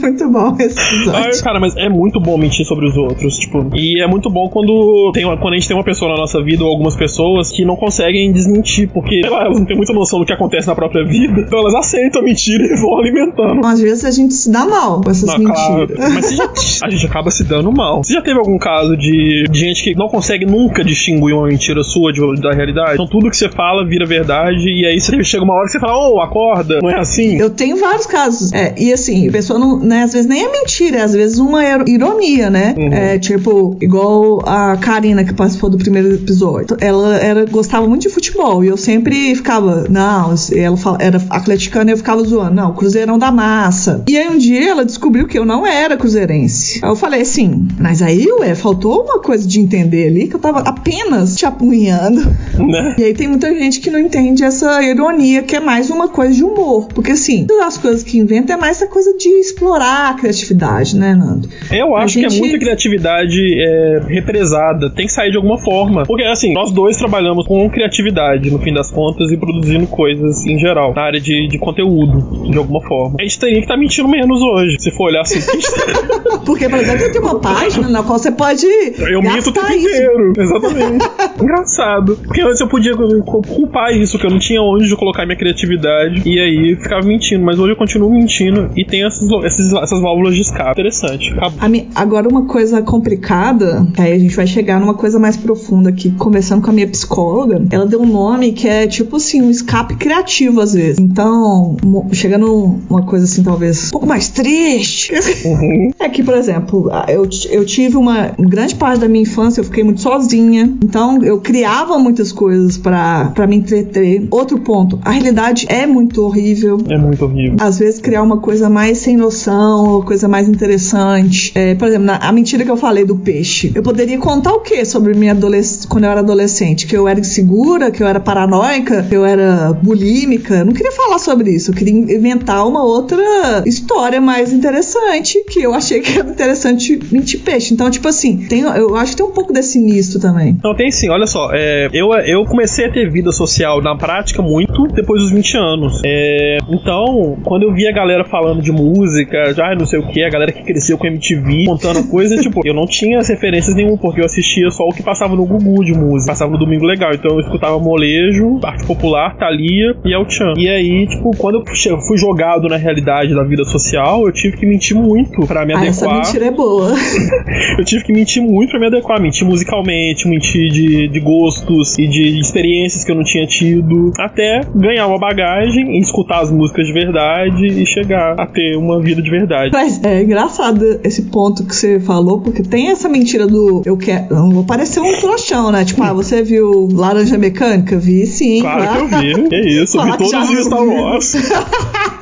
Muito bom esse episódio. Ai, cara, mas é muito bom mentir sobre os outros, tipo. E é muito bom quando, tem uma, quando a gente tem uma pessoa na nossa vida ou algumas pessoas que não conseguem desmentir, porque sei lá, elas não têm muita noção do que acontece na própria vida, então elas aceitam a mentira e vão alimentando. Às vezes a gente se dá mal com essas não, mentiras. Claro. Mas já, a gente acaba se dando mal. Você já teve algum caso de, de gente que não consegue nunca distinguir uma mentira sua de, da realidade? Então tudo que você fala vira verdade e aí você chega uma hora que você fala, ô, oh, acorda, não é assim? Eu tenho vários casos. É, e assim, a pessoa não, né, às vezes nem é mentira, às vezes uma é ironia, né? Uhum. É tipo, igual a Karina que participou do primeiro episódio. Ela era, gostava muito de futebol e eu sempre ficava, não, ela fala, era atleticana e eu ficava zoando, não, Cruzeirão da Massa. E aí um dia ela descobriu que eu não era cruzeirense. Aí eu falei assim, mas aí, ué, faltou uma coisa de entender ali que eu tava apenas te apunhando. Né? E aí tem muita gente que não entende essa ironia, que é mais uma coisa de humor. Porque assim, todas as coisas que inventa é mais essa coisa de explorar a criatividade, né, Nando? Eu acho gente... que é muita criatividade é, represada. Tem que sair de alguma forma. Porque assim, nós dois trabalhamos com criatividade, no fim das contas, e produzindo coisas em geral, na área de, de conteúdo, de alguma forma. A gente teria que estar tá mentindo menos hoje, se for olhar assim. Porque, por exemplo, tem uma página na qual você pode eu minto o tempo isso. inteiro. Exatamente. Engraçado. Porque antes eu podia culpar isso, que eu não tinha onde colocar minha criatividade, e aí ficava mentindo. Mas hoje eu continuo mentindo e tem essas, essas, essas válvulas de escape. Interessante. Mi, agora uma coisa complicada, aí a gente vai chegar numa coisa mais profunda aqui, conversando com a minha psicóloga, ela deu um nome que é tipo assim, um escape criativo às vezes. Então, chegando uma coisa assim, talvez um pouco mais triste. Uhum. É que, por exemplo, eu, eu tive uma grande parte da minha infância, eu fiquei muito sozinha, então eu criava muitas coisas pra, pra me entreter. Outro ponto, a realidade é muito horrível. É muito horrível. Às vezes criar uma coisa mais sem noção, uma coisa mais interessante. É, por exemplo, na, a mentira que eu falei do peixe, eu poderia contar o que sobre minha adolescência, quando eu era adolescente? Que eu era insegura, que eu era paranoica, que eu era bulímica. Eu não queria falar sobre isso, eu queria inventar uma outra história mais interessante, que eu achei que era interessante mentir peixe. Então, tipo assim, tem, eu acho que tem um pouco desse misto também. Não, tem sim, olha só, é, eu, eu comecei a ter vida social na prática muito depois dos vinte anos. É, então, quando eu vi a galera falando de música, já não sei o que, a galera que cresceu com M T V, contando coisas, tipo, eu não tinha as referências nenhuma, porque eu assistia só o que passava no Gugu de música, passava no Domingo Legal. Então eu escutava Molejo, Arte Popular, Thalia e El-Chan. E aí, tipo, quando eu fui jogado na realidade da vida social, eu tive que mentir muito pra me ah, adequar. Essa mentira é boa. Eu tive que mentir muito pra me adequar, mentir musicalmente, mentir de, de gostos e de experiências que eu não tinha tido, até ganhar uma bagagem e escutar as músicas de verdade e chegar a ter uma vida de verdade. Mas é engraçado esse ponto que você falou, porque tem essa mentira do eu quero, não vou parecer um trouxão, né? Tipo, ah, você viu Laranja Mecânica? Vi sim. Claro, claro. Que eu vi, que é isso, claro, vi todos os Star Wars.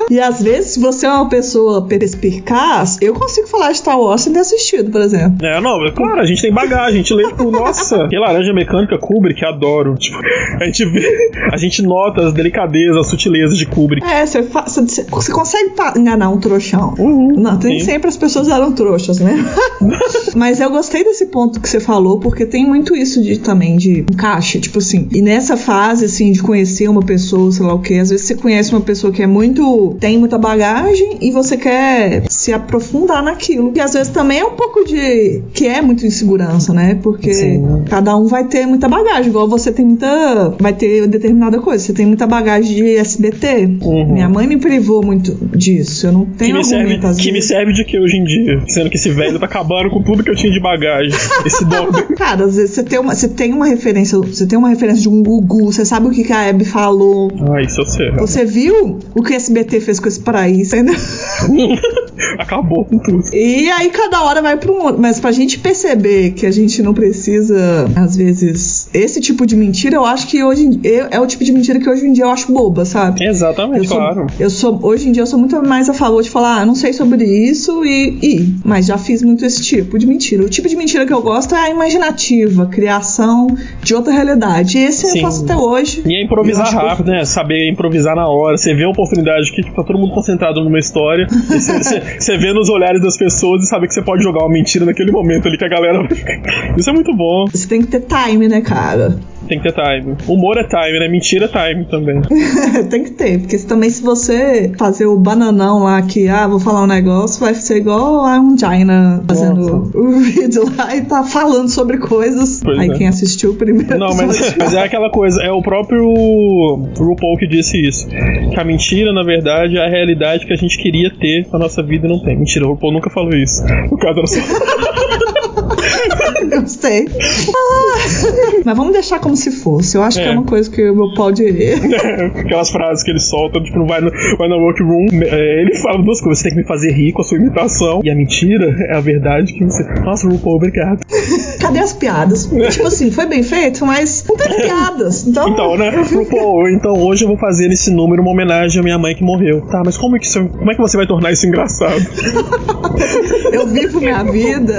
E às vezes, se você é uma pessoa perspicaz, eu consigo falar de Star Wars sem ter assistido, por exemplo. É, não, é claro, a gente tem bagagem, a gente lê tipo, nossa, que Laranja Mecânica, Kubrick, adoro. Tipo, a gente vê, a gente nota as delicadezas, as sutilezas de Kubrick. É, você, você, você consegue enganar um trouxão. Uhum, não, tem sempre as pessoas eram trouxas, né? Mas eu gostei desse ponto que você falou, porque tem muito isso de, também de encaixe, tipo assim. E nessa fase, assim, de conhecer uma pessoa, sei lá o quê, às vezes você conhece uma pessoa que é muito... tem muita bagagem e você quer se aprofundar naquilo. E às vezes também é um pouco de... que é muito insegurança, né? Porque sim, né? Cada um vai ter muita bagagem. Igual você tem muita... vai ter determinada coisa. Você tem muita bagagem de S B T. Uhum. Minha mãe me privou muito disso. Eu não tenho que argumento. Serve, que me serve de que hoje em dia? Sendo que esse velho tá acabando com tudo que eu tinha de bagagem. Esse dog. Cara, às vezes você tem uma, você tem uma referência... você tem uma referência de um Gugu. Você sabe o que, que a Hebe falou. Ah, isso eu sei. Você viu o que a S B T fez com esse paraíso ainda. Acabou com tudo. E aí cada hora vai pro mundo. Mas pra gente perceber que a gente não precisa, às vezes, esse tipo de mentira, eu acho que hoje em dia é o tipo de mentira que hoje em dia eu acho boba, sabe? Exatamente, eu sou, claro. Eu sou, hoje em dia eu sou muito mais a favor de falar, ah, não sei sobre isso e, e. Mas já fiz muito esse tipo de mentira. O tipo de mentira que eu gosto é a imaginativa, criação de outra realidade. E esse sim, eu faço até hoje. E é improvisar rápido, que... né? Saber improvisar na hora. Você vê a oportunidade que, tipo, tá todo mundo concentrado numa história. Você, você, Você vê nos olhares das pessoas e sabe que você pode jogar uma mentira naquele momento ali que a galera... Isso é muito bom. Você tem que ter time, né, cara? Tem que ter time. Humor é time, né? Mentira é time também. Tem que ter, porque também se você fazer o bananão lá que, ah, vou falar um negócio, vai ser igual a um Jaina fazendo o um vídeo lá e tá falando sobre coisas. Pois aí é. Quem assistiu o primeiro... Não, mas, mas é aquela coisa, é o próprio RuPaul que disse isso, que a mentira, na verdade, é a realidade que a gente queria ter na nossa vida e não tem. Mentira, o RuPaul nunca falou isso. O caso era só... Eu sei. Ah, mas vamos deixar como se fosse. Eu acho é. que é uma coisa que o meu pau diria. É, aquelas frases que ele solta, tipo, vai no, vai no workroom. É, ele fala duas coisas: você tem que me fazer rir com a sua imitação. E a mentira é a verdade que você. Nossa, o RuPaul, obrigado. Cadê as piadas? É. Tipo assim, foi bem feito, mas não teve piadas. Então, então né? RuPaul, então hoje eu vou fazer esse número uma homenagem à minha mãe que morreu. Tá, mas como é que, isso, como é que você vai tornar isso engraçado? Eu vivo minha vida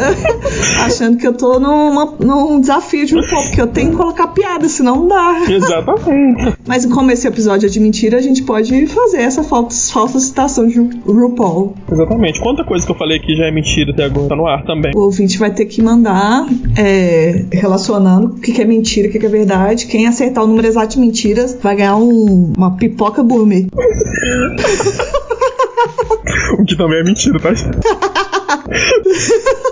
achando que eu tô numa, num desafio de um pouco, porque eu tenho que colocar piada, senão não dá. Exatamente. Mas como esse episódio é de mentira, a gente pode fazer essa falsa, falsa citação de RuPaul. Exatamente. Quanta coisa que eu falei aqui já é mentira até agora, tá no ar também. O ouvinte vai ter que mandar é, relacionando o que, que é mentira, o que, que é verdade. Quem acertar o número exato de mentiras vai ganhar um, uma pipoca gourmet. O que também é mentira, tá?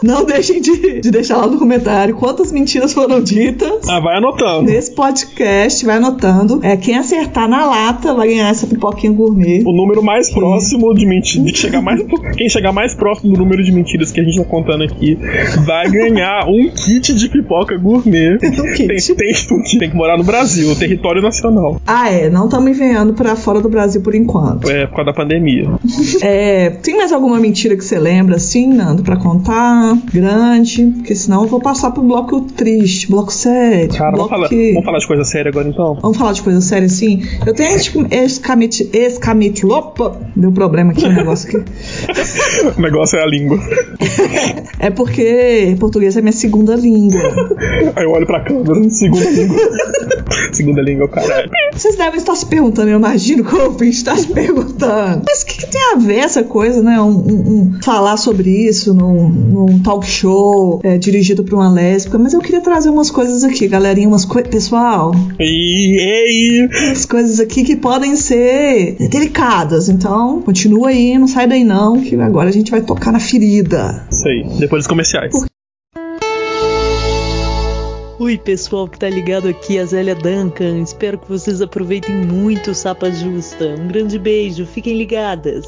Não deixem de, de deixar lá no comentário quantas mentiras foram ditas. Ah, vai anotando. Nesse podcast, vai anotando. É, quem acertar na lata vai ganhar essa pipoquinha gourmet. O número mais próximo de mentiras. Que chegar mais, quem chegar mais próximo do número de mentiras que a gente tá contando aqui vai ganhar um kit de pipoca gourmet. Um kit. Tem, tem, tem que morar no Brasil, território nacional. Ah, é. Não estamos enviando pra fora do Brasil por enquanto. É, por causa da pandemia. É, tem mais alguma mentira que você lembra, assim, Nando, pra contar? Grande, porque senão eu vou passar pro bloco triste, bloco sério. Cara, bloco vamos, falar, que... vamos falar de coisa séria agora então? Vamos falar de coisa séria, sim. Eu tenho escamete. Escamete. Opa! Deu problema aqui no negócio aqui. O negócio é a língua. É porque português é minha segunda língua. Aí eu olho pra câmera, segunda língua. Segunda língua, caralho. Vocês devem estar se perguntando, eu imagino que o ouvinte está se perguntando. Mas o que, que tem a ver essa coisa, né? Um, um, um falar sobre isso num, num talk show é, dirigido por uma lésbica. Mas eu queria trazer umas coisas aqui, galerinha, umas coisas. Pessoal. E aí? Umas coisas aqui que podem ser delicadas. Então, continua aí, não sai daí não, que agora a gente vai tocar na ferida. Isso aí, depois dos comerciais. Por Oi pessoal que tá ligado aqui, a Zélia Duncan, espero que vocês aproveitem muito o Sapa Justa, um grande beijo, fiquem ligadas!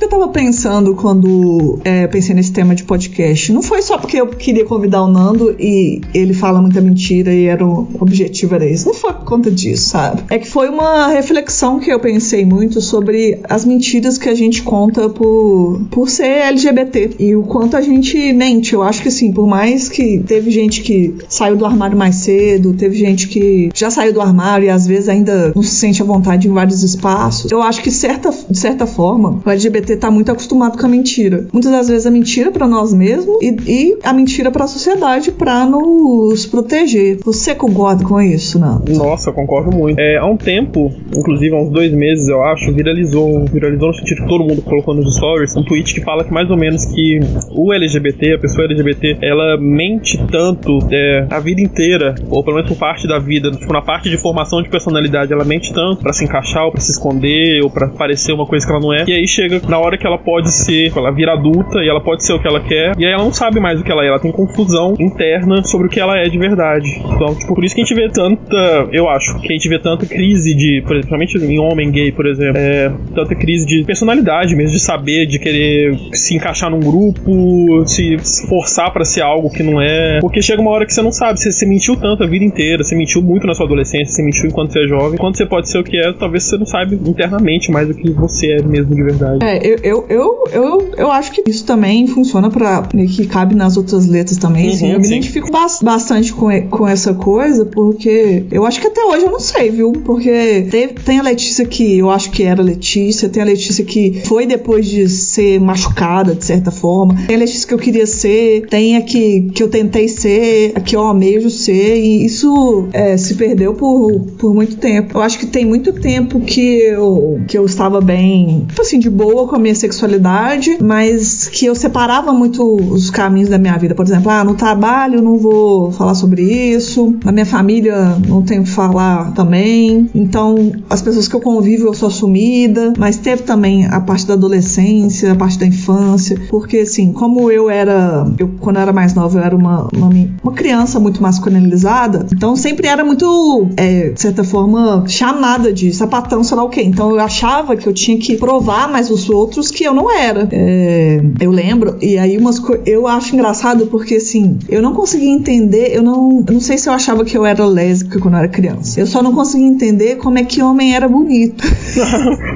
Eu tava pensando quando é, pensei nesse tema de podcast, não foi só porque eu queria convidar o Nando e ele fala muita mentira e era o objetivo era isso, não foi por conta disso, sabe? É que foi uma reflexão que eu pensei muito sobre as mentiras que a gente conta por, por ser L G B T e o quanto a gente mente. Eu acho que assim, por mais que teve gente que saiu do armário mais cedo, teve gente que já saiu do armário e às vezes ainda não se sente à vontade em vários espaços, eu acho que certa, de certa forma o L G B T tá muito acostumado com a mentira. Muitas das vezes a mentira pra nós mesmos e, e a mentira pra sociedade pra nos proteger. Você concorda com isso, Nando? Nossa, eu concordo muito. É, há um tempo, inclusive há uns dois meses, eu acho, viralizou, viralizou no sentido que todo mundo colocou nos stories, um tweet que fala que mais ou menos que o L G B T, a pessoa L G B T, ela mente tanto é, a vida inteira, ou pelo menos por parte da vida, tipo, na parte de formação de personalidade, ela mente tanto pra se encaixar, ou pra se esconder, ou pra parecer uma coisa que ela não é, e aí chega na hora que ela pode ser, ela vira adulta e ela pode ser o que ela quer, e aí ela não sabe mais o que ela é, ela tem confusão interna sobre o que ela é de verdade. Então, tipo, por isso que a gente vê tanta, eu acho, que a gente vê tanta crise de, principalmente em homem gay, por exemplo, é, tanta crise de personalidade mesmo, de saber, de querer se encaixar num grupo, se forçar pra ser algo que não é, porque chega uma hora que você não sabe, você, você mentiu tanto a vida inteira, você mentiu muito na sua adolescência, você mentiu enquanto você é jovem, quando você pode ser o que é, talvez você não saiba internamente mais o que você é mesmo de verdade. É, eu Eu, eu, eu, eu acho que isso também funciona pra... que cabe nas outras letras também, uhum, assim. Eu me identifico ba- bastante com, e- com essa coisa, porque eu acho que até hoje eu não sei, viu? Porque teve, tem a Letícia que eu acho que era Letícia, tem a Letícia que foi depois de ser machucada, de certa forma, tem a Letícia que eu queria ser, tem a que, que eu tentei ser, a que eu almejo ser, e isso é, se perdeu por, por muito tempo. Eu acho que tem muito tempo que eu, que eu estava bem, tipo assim, de boa com a minha sexualidade, mas que eu separava muito os caminhos da minha vida. Por exemplo, ah, no trabalho não vou falar sobre isso, na minha família não tenho que falar também, então as pessoas que eu convivo eu sou assumida, mas teve também a parte da adolescência, a parte da infância, porque assim, como eu era, eu, quando eu era mais nova eu era uma, uma, uma criança muito masculinizada, então sempre era muito, é, de certa forma, chamada de sapatão, sei lá o quê, então eu achava que eu tinha que provar mais os outros que eu não era. É, eu lembro, e aí umas coisas eu acho engraçado, porque assim, eu não conseguia entender, eu não, eu não sei se eu achava que eu era lésbica quando eu era criança, eu só não conseguia entender como é que homem era bonito.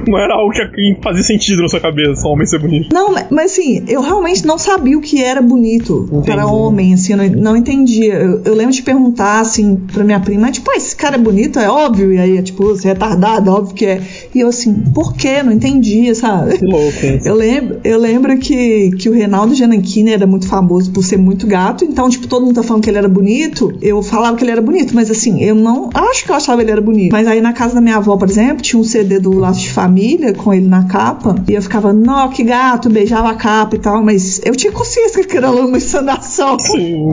Não era algo que fazia sentido na sua cabeça, homem ser bonito. Não, mas assim, eu realmente não sabia o que era bonito. Entendi. Para homem, assim, eu não, não entendia. Eu, eu lembro de perguntar, assim, pra minha prima, tipo, ah, esse cara é bonito, é óbvio, e aí, tipo, você é retardado, óbvio que é. E eu assim, por quê? Não entendia, sabe? Que louco. Eu lembro, eu lembro que, que o Reinaldo Giananchini era muito famoso por ser muito gato, então, tipo, todo mundo tá falando que ele era bonito, eu falava que ele era bonito, mas assim, eu não acho que eu achava que ele era bonito. Mas aí na casa da minha avó, por exemplo, tinha um C D do Laço de Família com ele na capa, e eu ficava, nó, que gato, beijava a capa e tal, mas eu tinha consciência que era uma encenação. Sim,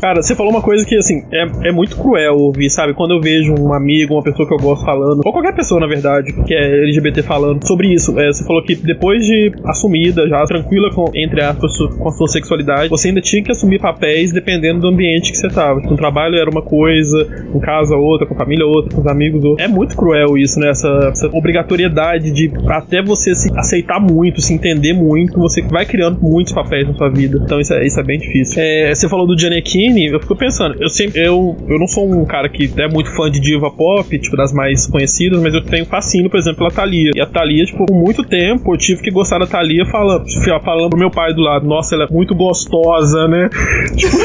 cara, você falou uma coisa que, assim, é, é muito cruel ouvir, sabe? Quando eu vejo um amigo, uma pessoa que eu gosto falando, ou qualquer pessoa, na verdade, que é L G B T falando sobre isso, é, você falou que depois de assumida, já tranquila com, entre aspas, com a sua sexualidade, você ainda tinha que assumir papéis dependendo do ambiente que você tava. Tipo, um trabalho era uma coisa, com casa outra, com família outra, com os amigos outra. É muito cruel isso, né? Essa, essa obrigatoriedade de até você se aceitar muito, se entender muito, você vai criando muitos papéis na sua vida. Então isso é, isso é bem difícil. É, você falou do Gianecchini, eu fico pensando, eu sempre, eu, eu não sou um cara que é muito fã de diva pop, tipo, das mais conhecidas, mas eu tenho fascínio, por exemplo, pela Thalia. E a Thalia, tipo, por muito tempo eu tive que gostar da Thalia falando, falando pro meu pai do lado, nossa, ela é muito gostosa, né? Tipo,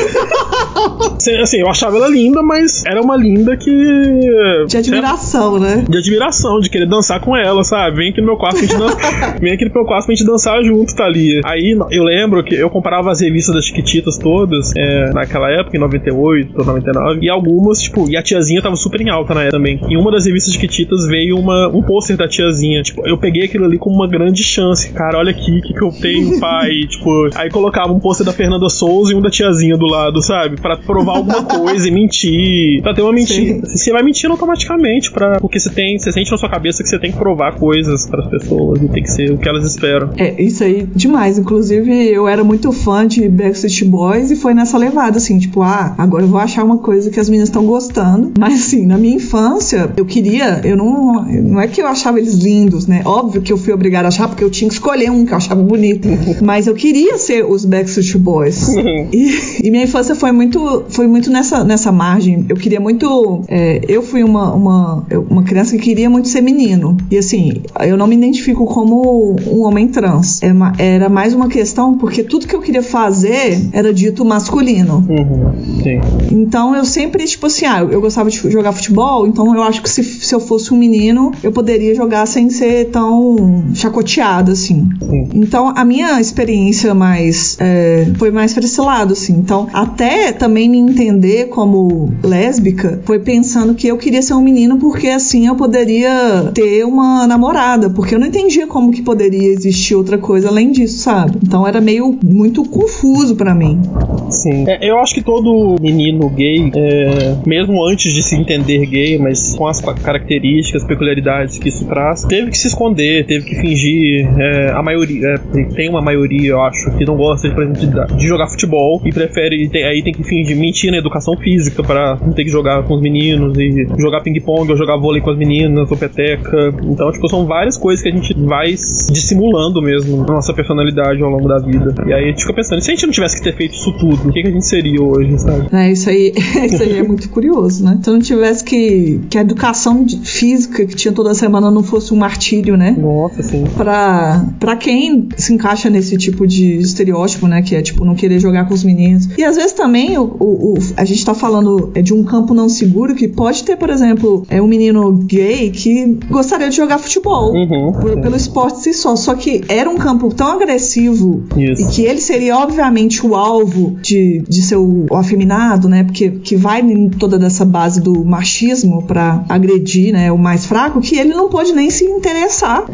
assim, eu achava ela linda, mas era uma linda que... de admiração, né? De admiração, de querer dançar com ela, sabe? Vem aqui no meu quarto pra gente dançar. Vem aqui no meu quarto pra gente dançar junto, Thalia. Aí eu lembro que eu comparava as revistas das Chiquititas todas, é, naquela época, em noventa e oito, noventa e nove, e algumas, tipo, e a tiazinha tava super em alta na época também. Em uma das revistas Chiquititas veio uma, um pôster da tiazinha. Tipo, eu peguei aquilo ali como uma grande chance. Cara, olha aqui, o que, que eu tenho, pai? Tipo, aí colocava um pôster da Fernanda Souza e um da tiazinha do lado, sabe? Pra provar alguma coisa e mentir. Pra ter uma mentira. Sim. Você vai mentindo automaticamente, pra, porque você tem, você sente na sua cabeça que você tem que provar coisas pras pessoas e tem que ser o que elas esperam. É, isso aí demais. Inclusive, eu era muito fã de Backstreet Boys e foi nessa levada, assim, tipo, ah, agora eu vou achar uma coisa que as meninas estão gostando. Mas, assim, na minha infância, eu queria, eu não, não é que eu achava eles lindos, né? Óbvio que eu fui obrigada a achar, porque eu tinha que escolher um que eu achava bonito. Mas eu queria ser os Backstreet Boys. Uhum. E, e minha infância foi muito, foi muito nessa, nessa margem. Eu queria muito... É, eu fui uma, uma, uma criança que queria muito ser menino. E assim, eu não me identifico como um homem trans. Era, uma, era mais uma questão, porque tudo que eu queria fazer era dito masculino. Uhum. Sim. Então eu sempre, tipo assim, ah, eu gostava de jogar futebol, então eu acho que se, se eu fosse um menino, eu poderia jogar sem ser tão chacoteada, assim. Sim. Então a minha experiência mais, é, foi mais pra esse lado, assim. Então, até também me entender como lésbica foi pensando que eu queria ser um menino porque, assim, eu poderia ter uma namorada, porque eu não entendia como que poderia existir outra coisa além disso, sabe? Então, era meio muito confuso pra mim. Sim. É, eu acho que todo menino gay, é, mesmo antes de se entender gay, mas com as características, peculiaridades que isso traz, teve que se esconder, teve que fingir. É, a maioria, é, tem uma maioria, eu acho, que não gosta, por exemplo, de, de jogar futebol e prefere, tem, aí tem que fingir, mentir na educação física pra não ter que jogar com os meninos e jogar ping-pong ou jogar vôlei com as meninas ou peteca. Então, tipo, são várias coisas que a gente vai dissimulando mesmo a nossa personalidade ao longo da vida. E aí a gente fica pensando, se a gente não tivesse que ter feito isso tudo, o que, que a gente seria hoje, sabe? É, isso aí, isso aí é muito curioso, né? Se não tivesse que, que a educação física que tinha toda semana não fosse um martírio, né? Nossa, sim. Pra, pra, pra quem se encaixa nesse tipo de estereótipo, né? Que é, tipo, não querer jogar com os meninos. E às vezes também o, o, o, a gente tá falando de um campo não seguro que pode ter, por exemplo, é um menino gay que gostaria de jogar futebol, uhum, por, pelo esporte em si só. Só que era um campo tão agressivo, isso, e que ele seria, obviamente, o alvo de, de ser o, o afeminado, né? Porque que vai em toda essa base do machismo pra agredir, né, o mais fraco, que ele não pode nem se interessar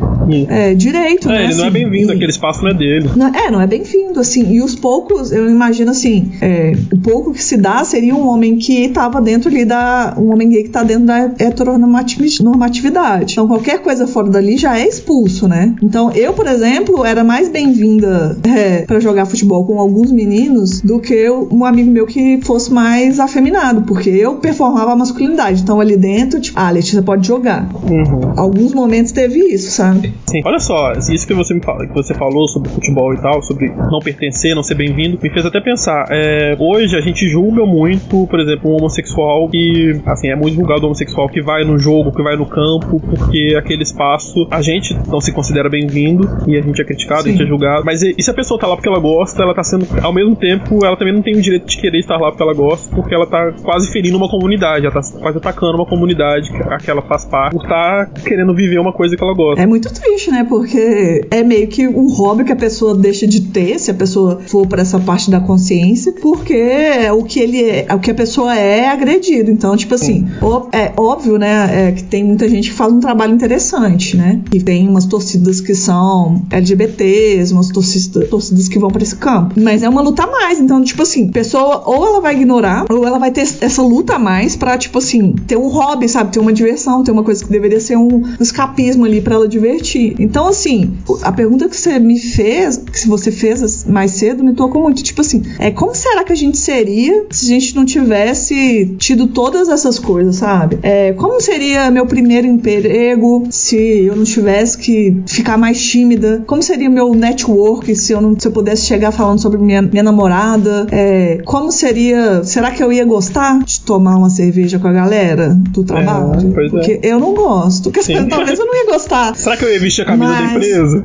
é, direito, é, né? Ele assim, não é bem-vindo, e aquele espaço não é dele. Não, é, não é bem-vindo, assim. E os poucos, eu imagino assim, é, o pouco que se dá seria um homem que tava dentro ali da... um homem gay que tá dentro da heteronormatividade. Então qualquer coisa fora dali já é expulso, né? Então eu, por exemplo, era mais bem-vinda é, pra jogar futebol com alguns meninos do que um amigo meu que fosse mais afeminado, porque eu performava a masculinidade. Então ali dentro, tipo, ah, Letícia pode jogar. Uhum. Alguns momentos teve isso, sabe? Sim. Olha só, isso que você me fala, que você falou sobre futebol e tal, sobre não pertencer, não ser bem-vindo, me fez até pensar. É, hoje a gente julga muito, por exemplo, um homossexual que, assim, é muito julgado o homossexual que vai no jogo, que vai no campo, porque aquele espaço a gente não se considera bem-vindo e a gente é criticado, sim, a gente é julgado. Mas e, e se a pessoa tá lá porque ela gosta, ela tá sendo, ao mesmo tempo, ela também não tem o direito de querer estar lá porque ela gosta, porque ela tá quase ferindo uma comunidade, ela tá quase atacando uma comunidade a que ela faz parte, por estar querendo viver uma coisa que ela gosta. É muito triste, né? Porque é meio que um hobby que a pessoa deixa de ter, se a pessoa for pra essa parte da consciência, porque o que ele é, o que a pessoa é, é agredido. Então, tipo assim, ó, é óbvio, né, é, que tem muita gente que faz um trabalho interessante, né? E tem umas torcidas que são L G B Ts, umas torcidas, torcidas que vão pra esse campo. Mas é uma luta a mais. Então, tipo assim, a pessoa ou ela vai ignorar, ou ela vai ter essa luta a mais pra, tipo assim, ter um hobby, sabe? Ter uma diversão, ter uma coisa que deveria ser um escapismo ali pra ela divertir. Então, assim, a pergunta que você me fez, que se você fez mais cedo, me tocou muito. Tipo assim, é como será que a gente seria se a gente não tivesse tido todas essas coisas, sabe? É, como seria meu primeiro emprego se eu não tivesse que ficar mais tímida? Como seria meu network se eu, não, se eu pudesse chegar falando sobre minha, minha namorada? É, como seria... Será que eu ia gostar de tomar uma cerveja com a galera do trabalho? É, pois é. Porque eu não gosto. Porque talvez eu não ia gostar. Será que eu ia vestir a camisa mas... da empresa?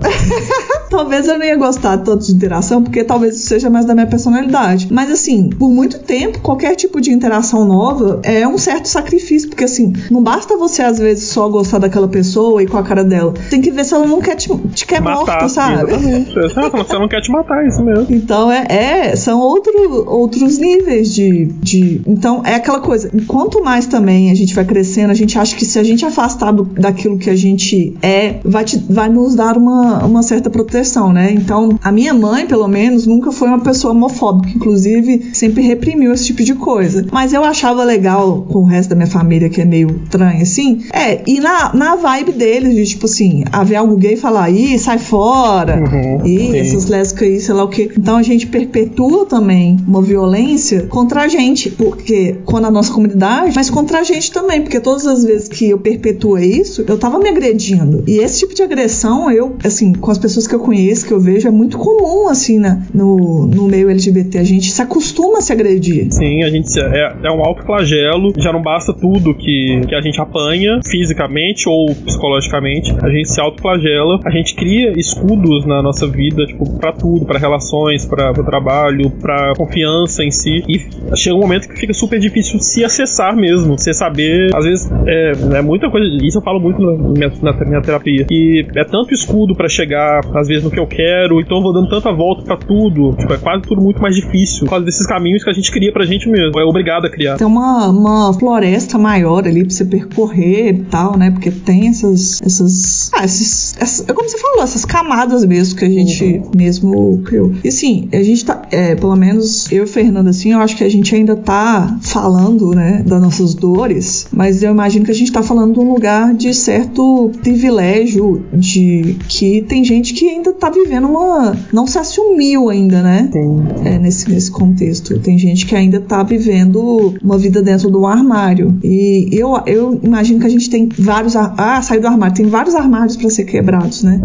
Talvez eu não ia gostar tanto de interação, porque talvez isso seja mais da minha personalidade. Mas assim, por muito tempo, qualquer tipo de interação nova é um certo sacrifício, porque assim, não basta você às vezes só gostar daquela pessoa e com a cara dela. Tem que ver se ela não quer te, te quer morta, sabe? Exatamente. Se ela não quer te matar, isso mesmo. Então é, é são outro, outros níveis de, de... Então é aquela coisa, quanto mais também a gente vai crescendo, a gente acha que se a gente afastar do, daquilo que a gente é, vai, te, vai nos dar uma, uma certa proteção, né? Então, a minha mãe, pelo menos, nunca foi uma pessoa homofóbica, inclusive sempre reprimiu esse tipo de coisa. Mas eu achava legal com o resto da minha família, que é meio estranho, assim, é, e na, na vibe deles, de tipo assim, haver algo gay e falar, ih, sai fora, uhum, ih, essas lésbicas aí, sei lá o quê. Então a gente perpetua também uma violência contra a gente, porque, contra a nossa comunidade, mas contra a gente também, porque todas as vezes que eu perpetua isso, eu tava me agredindo. E esse tipo de agressão, eu, assim, com as pessoas que eu conheço, que eu vejo, é muito comum, assim, né, no, no meio L G B T. A gente se acostuma a se agredir. Sim, a gente é, é um alto flagelo. Já não basta tudo que, que a gente apanha fisicamente ou psicologicamente. A gente se autoflagela. A gente cria escudos na nossa vida, tipo, pra tudo, pra relações, pra, pra trabalho, pra confiança em si. E chega um momento que fica super difícil se acessar mesmo. Você saber, às vezes, é, é muita coisa. Isso eu falo muito na minha, na minha terapia. E é tanto escudo pra chegar, às vezes, no que eu quero. Então eu vou dando tanta volta pra tudo. Tipo, é quase tudo muito mais difícil. Por causa desses caminhos que a gente cria pra gente mesmo. É obrigado a criar. Tem uma, uma floresta maior ali pra você percorrer e tal, né? Porque tem essas... essas ah, esses, essas, como você falou, essas camadas mesmo que a gente uhum. mesmo criou. E assim, a gente tá... É, pelo menos eu e Fernanda, assim, eu acho que a gente ainda tá falando, né? Das nossas dores. Mas eu imagino que a gente tá falando de um lugar de certo privilégio de que tem gente que ainda tá vivendo uma... não se assumiu ainda, né? Tem. É, nesse, nesse contexto. Tem gente que ainda tá vivendo uma vida dentro do armário. E eu, eu imagino que a gente tem vários... Ar... Ah, saí do armário. Tem vários armários pra ser quebrados, né?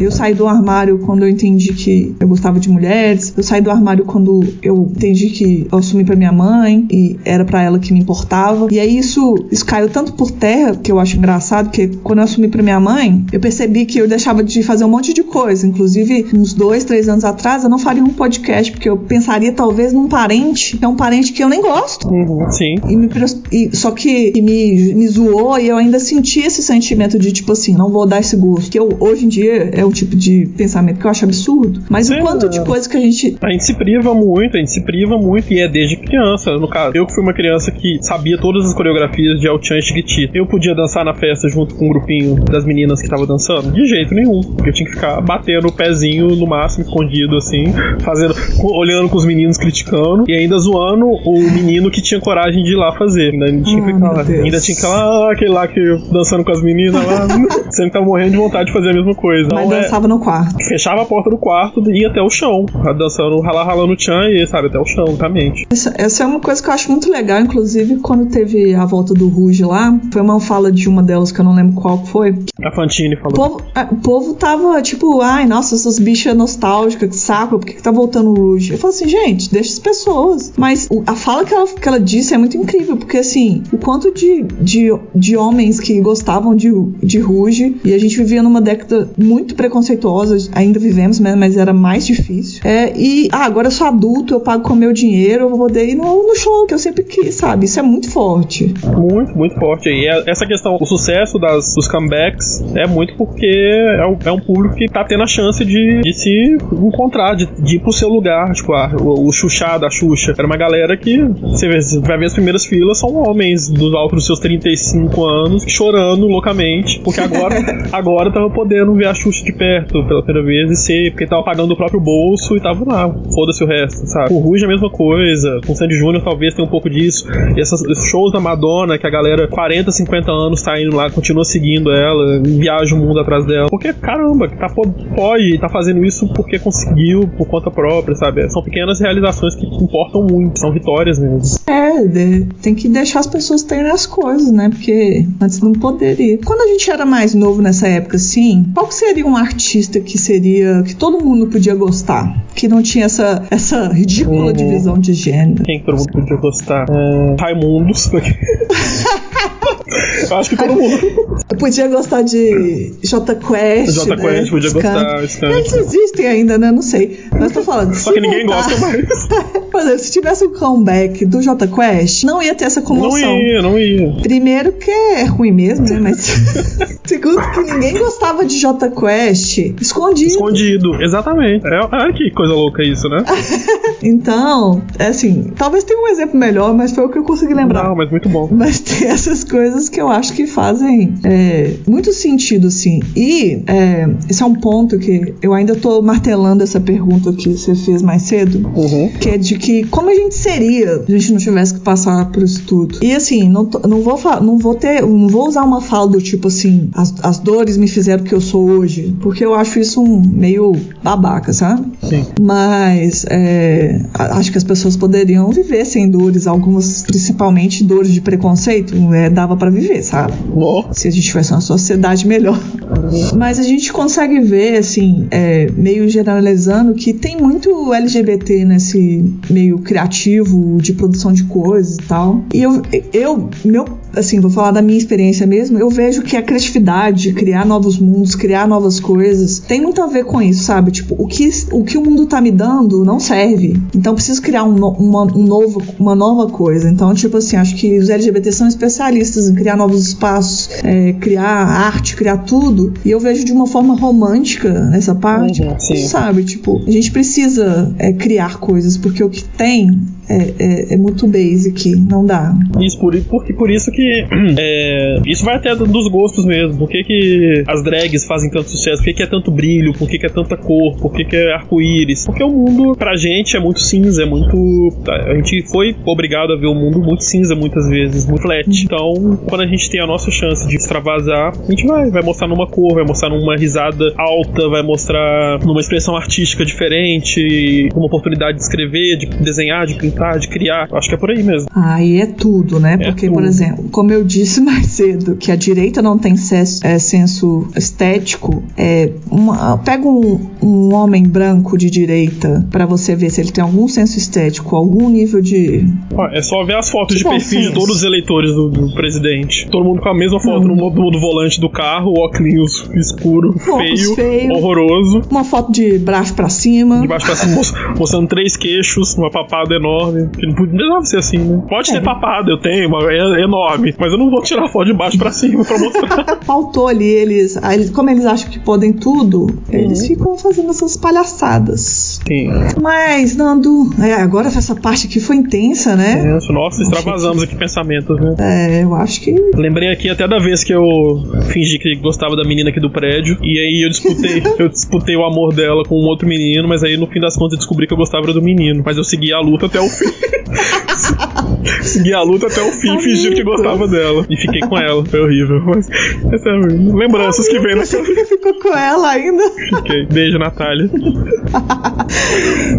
Eu saí do armário quando eu entendi que eu gostava de mulheres. Eu saí do armário quando eu entendi que eu assumi pra minha mãe e era pra ela que me importava. E aí isso, isso caiu tanto por terra, que eu acho engraçado, porque quando eu assumi pra minha mãe, eu percebi que eu deixava de fazer um monte de coisa. Inclusive, uns dois, três anos atrás, eu não faria um podcast, porque eu pensaria talvez num parente, que é um parente que eu nem gosto. Uhum, sim. E me, e, só que e me, me zoou e eu ainda senti esse sentimento de tipo assim, não vou dar esse gosto. Que eu, hoje em dia é o tipo de pensamento que eu acho absurdo. Mas sim, o quanto de coisa que a gente... A gente se priva muito, a gente se priva muito e é desde criança. No caso, eu que fui uma criança que sabia todas as coreografias de El-chan e Chiquititas. Eu podia dançar na festa junto com um grupinho das meninas que estavam dançando? De jeito nenhum. Porque eu tinha que ficar batendo o pezinho no máximo, escondido assim, fazendo, olhando com os meninos, criticando e ainda zoando o menino que tinha coragem de ir lá fazer. Ainda tinha, ah, lá, ainda tinha que ir lá, aquele lá que dançando com as meninas lá, sempre tava morrendo de vontade de fazer a mesma coisa. Então, mas dançava é, no quarto. Fechava a porta do quarto e ia até o chão. Dançando, ralar, ralando o tchan e, sabe, até o chão, exatamente. Essa, essa é uma coisa que eu acho muito legal, inclusive, quando teve a volta do Ruge lá, foi uma fala de uma delas que eu não lembro qual foi. A Fantine falou. O povo, a, o povo tava tipo, ai, nossa, essas bichas nostálgicas, que saco, por que, que tá voltando o Ruge? Eu falo assim, gente, deixa as pessoas. Mas o, a fala que ela, que ela disse é muito incrível, porque assim, o quanto de, de, de homens que gostavam de, de Ruge, e a gente vivia numa década muito preconceituosa, ainda vivemos mesmo, mas era mais difícil. É, e, ah, agora eu sou adulto, eu pago com o meu dinheiro, eu vou poder ir no, no show que eu sempre quis, sabe? Isso é muito forte. Muito, muito forte. E é, essa questão, o sucesso das, dos comebacks é muito porque é um, é um público que tá tendo a chance de, de se encontrar, de, de ir pro seu lugar. Tipo, a, o, o Xuxá da Xuxa. Era uma galera que, você vê, vai ver as primeiras filas, são homens dos altos dos seus trinta e cinco anos, chorando loucamente, porque agora, agora tava podendo ver a Xuxa de perto pela primeira vez e ser, porque tava pagando o próprio bolso e tava lá, foda-se o resto, sabe? O Ruge é a mesma coisa, com o Sandy Júnior talvez tenha um pouco disso. E essas, esses shows da Madonna, que a galera quarenta, cinquenta anos tá indo lá, continua seguindo ela, viaja o mundo atrás dela. Porque, caramba, tá, pode, tá fazendo isso porque conseguiu, por conta própria, sabe? São pequenas realizações que importam muito, são vitórias mesmo. É, de, tem que deixar as pessoas terem as coisas, né? Porque antes não poderia. Quando a gente era mais novo nessa época, assim, qual que seria um artista que seria, que todo mundo podia gostar? Que não tinha essa, essa ridícula uhum. divisão de gênero. Quem todo mundo podia gostar? É... Raimundos. Eu acho que todo mundo. Eu podia gostar de J. Quest. J. Né? Quest, podia gostar. Eles existem ainda, né? Não sei. Mas tô falando. Só que voltar... ninguém gosta mais. Por exemplo, se tivesse o um comeback do J. Quest, não ia ter essa comoção. Não ia, não ia. Primeiro que é ruim mesmo, né? Mas. Segundo que ninguém gostava de J. Quest escondido. Escondido, exatamente. É, olha que coisa louca isso, né? Então, é assim, talvez tenha um exemplo melhor, mas foi o que eu consegui lembrar. Não, mas muito bom. Mas tem essas coisas que eu acho que fazem é, muito sentido, assim. E é, esse é um ponto que eu ainda tô martelando essa pergunta que você fez mais cedo, uhum. que é de que como a gente seria se a gente não tivesse que passar por isso tudo. E assim, não, não, vou, não vou ter, não vou usar uma fala do tipo assim, as, as dores me fizeram o que eu sou hoje, porque eu acho isso um meio babaca, sabe? Sim. Mas é, acho que as pessoas poderiam viver sem dores, algumas principalmente dores de preconceito, é, dava pra viver, sabe? Oh. Se a gente tivesse uma sociedade melhor. Uhum. Mas a gente consegue ver, assim, é, meio generalizando, que tem muito L G B T nesse meio criativo de produção de coisas e tal. E eu, eu meu, assim, vou falar da minha experiência mesmo, eu vejo que a criatividade, criar novos mundos, criar novas coisas, tem muito a ver com isso, sabe? Tipo, o que o, que o mundo tá me dando não serve. Então, eu preciso criar um, uma, um novo, uma nova coisa. Então, tipo assim, acho que os L G B T são especialistas em criar novos espaços, é, criar arte, criar tudo. E eu vejo de uma forma romântica nessa parte, uhum, sabe? Tipo, a gente precisa é, criar coisas, porque o que tem é, é, é muito basic, não dá. Isso, por, por, por isso que que é, isso vai até dos gostos mesmo. Por que que as drags fazem tanto sucesso? Por que que é tanto brilho? Por que que é tanta cor? Por que que é arco-íris? Porque o mundo, pra gente, é muito cinza, é muito... A gente foi obrigado a ver o mundo muito cinza muitas vezes, muito flat. Então, quando a gente tem a nossa chance de extravasar, a gente vai, vai mostrar numa cor, vai mostrar numa risada alta, vai mostrar numa expressão artística diferente, uma oportunidade de escrever, de desenhar, de pintar, de criar. Acho que é por aí mesmo. Ah, e é tudo, né? É porque, tudo. Por exemplo, como eu disse mais cedo, que a direita não tem senso, é, senso estético, é uma, pega um, um homem branco de direita pra você ver se ele tem algum senso estético, algum nível de... Ah, é só ver as fotos que de perfil senso. De todos os eleitores do, do presidente. Todo mundo com a mesma foto no, no, no volante do carro, o óculos escuro, feio, feio, horroroso. Uma foto de braço pra cima. De baixo pra cima, mostrando três queixos, uma papada enorme. Não precisava ser assim, né? Pode é. ter papada, eu tenho, mas é enorme. Mas eu não vou tirar a foto de baixo pra cima pra mostrar. Faltou ali eles, eles... Como eles acham que podem tudo, uhum. eles ficam fazendo essas palhaçadas. Sim. Mas, Nando... É, agora essa parte aqui foi intensa, né? Isso, nossa, extravasamos aqui pensamentos, né? É, eu acho que... Lembrei aqui até da vez que eu fingi que gostava da menina aqui do prédio. E aí eu disputei, eu disputei o amor dela com um outro menino, mas aí no fim das contas eu descobri que eu gostava do menino. Mas eu segui a luta até o fim. Segui a luta até o fim, fingi que gostava dela. E fiquei com ela, foi horrível. Mas essa é lembranças amigo, que vem na cabeça. Você ficou com ela ainda? Fiquei. Beijo, Natália.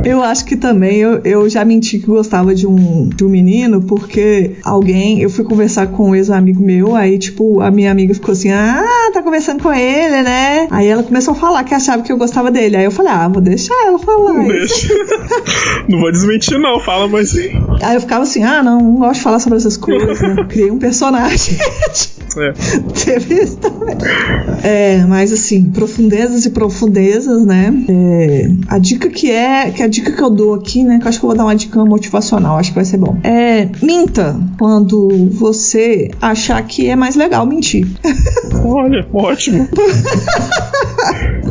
Eu acho que também eu, eu já menti que gostava de um, de um menino, porque alguém, eu fui conversar com um ex-amigo meu, aí tipo, a minha amiga ficou assim, ah, tá conversando com ele, né? Aí ela começou a falar que achava que eu gostava dele. Aí eu falei, ah, vou deixar ela falar. Não deixa. Não vou desmentir não, fala mais sim. Aí eu ficava assim, ah, não, não gosto de falar sobre essas coisas, né? Criei um personagem. É. Teve isso também. É, mas assim, profundezas e profundezas, né? É, a dica que é, que a dica que eu dou aqui, né? Que eu acho que eu vou dar uma dica motivacional, acho que vai ser bom. É, minta quando você achar que é mais legal mentir. Olha, ótimo.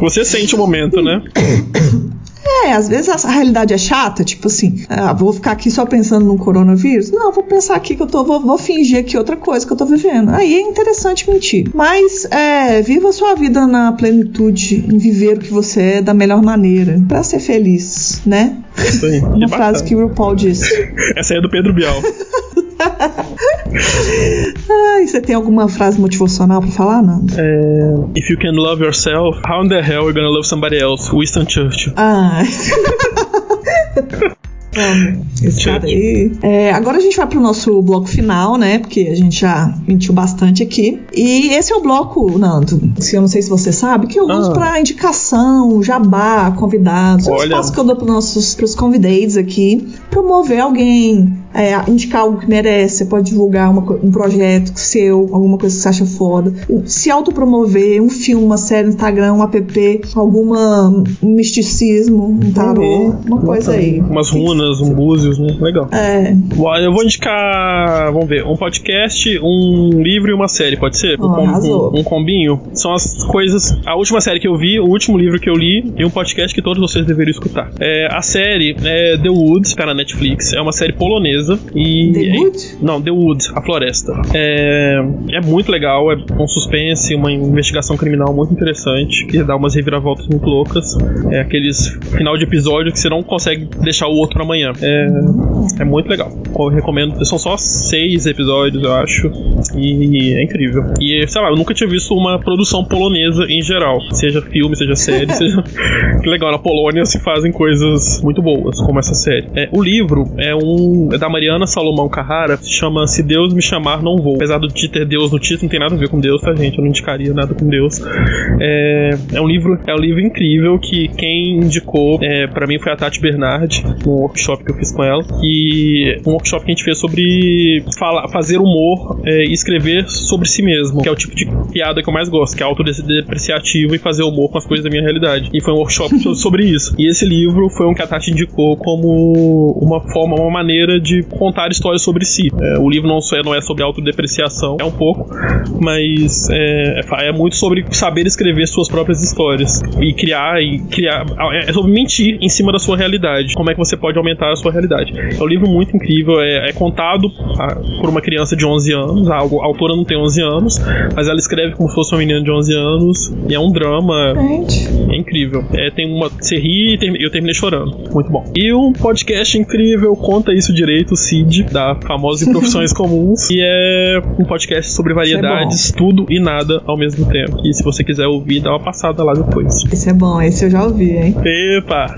Você sente o momento, né? É, às vezes a realidade é chata, tipo assim, ah, vou ficar aqui só pensando no coronavírus? Não, vou pensar aqui que eu tô, vou, vou fingir aqui outra coisa que eu tô vivendo. Aí é interessante mentir. Mas, é, viva a sua vida na plenitude, em viver o que você é da melhor maneira, pra ser feliz, né? Isso aí. Uma que frase bacana. Que o RuPaul disse. Essa aí é do Pedro Bial. Ai, você tem alguma frase motivacional pra falar, Nando? É... If you can love yourself, how in the hell are you gonna love somebody else? Winston Churchill. Ah. Esse cara aí. É, agora a gente vai pro nosso bloco final, né? Porque a gente já mentiu bastante aqui. E esse é o bloco, Nando, que eu não sei se você sabe, que eu ah. uso pra indicação, jabá, convidados. É o espaço que eu dou pros nossos pros convidados aqui. Promover alguém, é, indicar algo que merece. Você pode divulgar uma, um projeto seu, alguma coisa que você acha foda. Se autopromover, um filme, uma série, Instagram, um app, alguma um misticismo, um tarô, uma coisa aí. Umas runas. Um búzios, né? Legal. É. Eu vou indicar, vamos ver, um podcast, um livro e uma série, pode ser? Oh, um, um, um combinho. São as coisas, a última série que eu vi, o último livro que eu li e um podcast que todos vocês deveriam escutar. É, a série é The Woods, tá na Netflix, é uma série polonesa e... The Woods? É, não, The Woods, A Floresta. É, é muito legal, é um suspense, uma investigação criminal muito interessante, que dá umas reviravoltas muito loucas. É aqueles final de episódio que você não consegue deixar o outro pra amanhã. É, é muito legal. Eu recomendo. São só seis episódios, eu acho. E é incrível. E, sei lá, eu nunca tinha visto uma produção polonesa em geral. Seja filme, seja série, seja... Que legal, na Polônia se fazem coisas muito boas, como essa série. É, o livro é um... É da Mariana Salomão Carrara. Se chama Se Deus Me Chamar, Não Vou. Apesar de ter Deus no título, não tem nada a ver com Deus, tá, gente? Eu não indicaria nada com Deus. É, é um livro... É um livro incrível que quem indicou, é, pra mim, foi a Tati Bernardi, no workshop que eu fiz com ela, e um workshop que a gente fez sobre falar, fazer humor é, e escrever sobre si mesmo, que é o tipo de piada que eu mais gosto, que é autodepreciativa e fazer humor com as coisas da minha realidade, e foi um workshop sobre isso, e esse livro foi um que a Tati indicou como uma forma, uma maneira de sobre contar histórias sobre si. É, o livro não é, não é sobre autodepreciação, é um pouco, mas é, é muito sobre saber escrever suas próprias histórias e criar, e criar é sobre mentir em cima da sua realidade, como é que você pode aumentar a sua realidade. É um livro muito incrível, é, é contado por uma criança de onze anos, a autora não tem onze anos, mas ela escreve como se fosse uma menina de onze anos, e é um drama, é incrível. É, tem uma, você ri e eu terminei chorando, muito bom. E um podcast incrível, Conta Isso Direito, Cid, da famosa Profissões Comuns, e é um podcast sobre variedades, é tudo e nada ao mesmo tempo, e se você quiser ouvir, dá uma passada lá depois. Esse é bom, esse eu já ouvi, hein? Epa!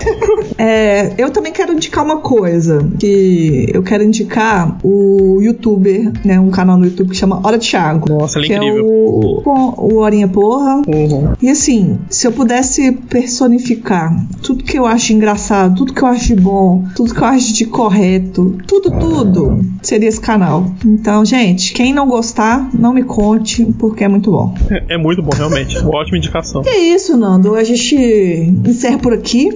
É, eu também quero indicar uma coisa, que eu quero indicar o youtuber, né, um canal no YouTube que chama Hora Thiago. Nossa, ele é incrível. É o, o, o Horinha Porra. Uhum. E assim, se eu pudesse personificar tudo que eu acho engraçado, tudo que eu acho de bom, tudo que eu acho de correto, tudo, tudo, seria esse canal. Então, gente, quem não gostar, não me conte, porque é muito bom. É, é muito bom, realmente. Uma ótima indicação. E é isso, Nando. A gente encerra por aqui.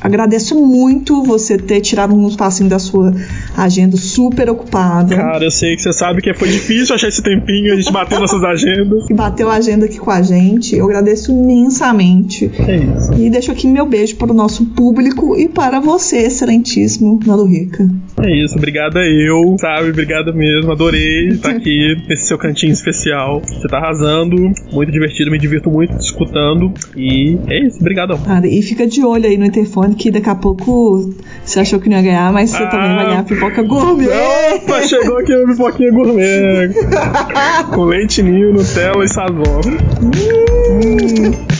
Agradeço muito você ter tirado um espacinho da sua agenda super ocupada. Cara, eu sei que você sabe que foi difícil achar esse tempinho, a gente bateu nossas agendas. E bateu a agenda aqui com a gente. Eu agradeço imensamente. É isso. E deixo aqui meu beijo para o nosso público e para você, excelentíssimo Nando Rica. É isso, obrigada eu, sabe? Obrigada mesmo, adorei estar aqui nesse seu cantinho especial. Você tá arrasando, muito divertido, me divirto muito escutando. E é isso, obrigado. Cara, e fica de olho aí no interfone, que daqui a pouco você achou que não ia ganhar, mas você ah, também vai ganhar pipoca gourmet. Opa, chegou aqui a pipoquinha gourmet. Com leite ninho, Nutella e sabão. Hum.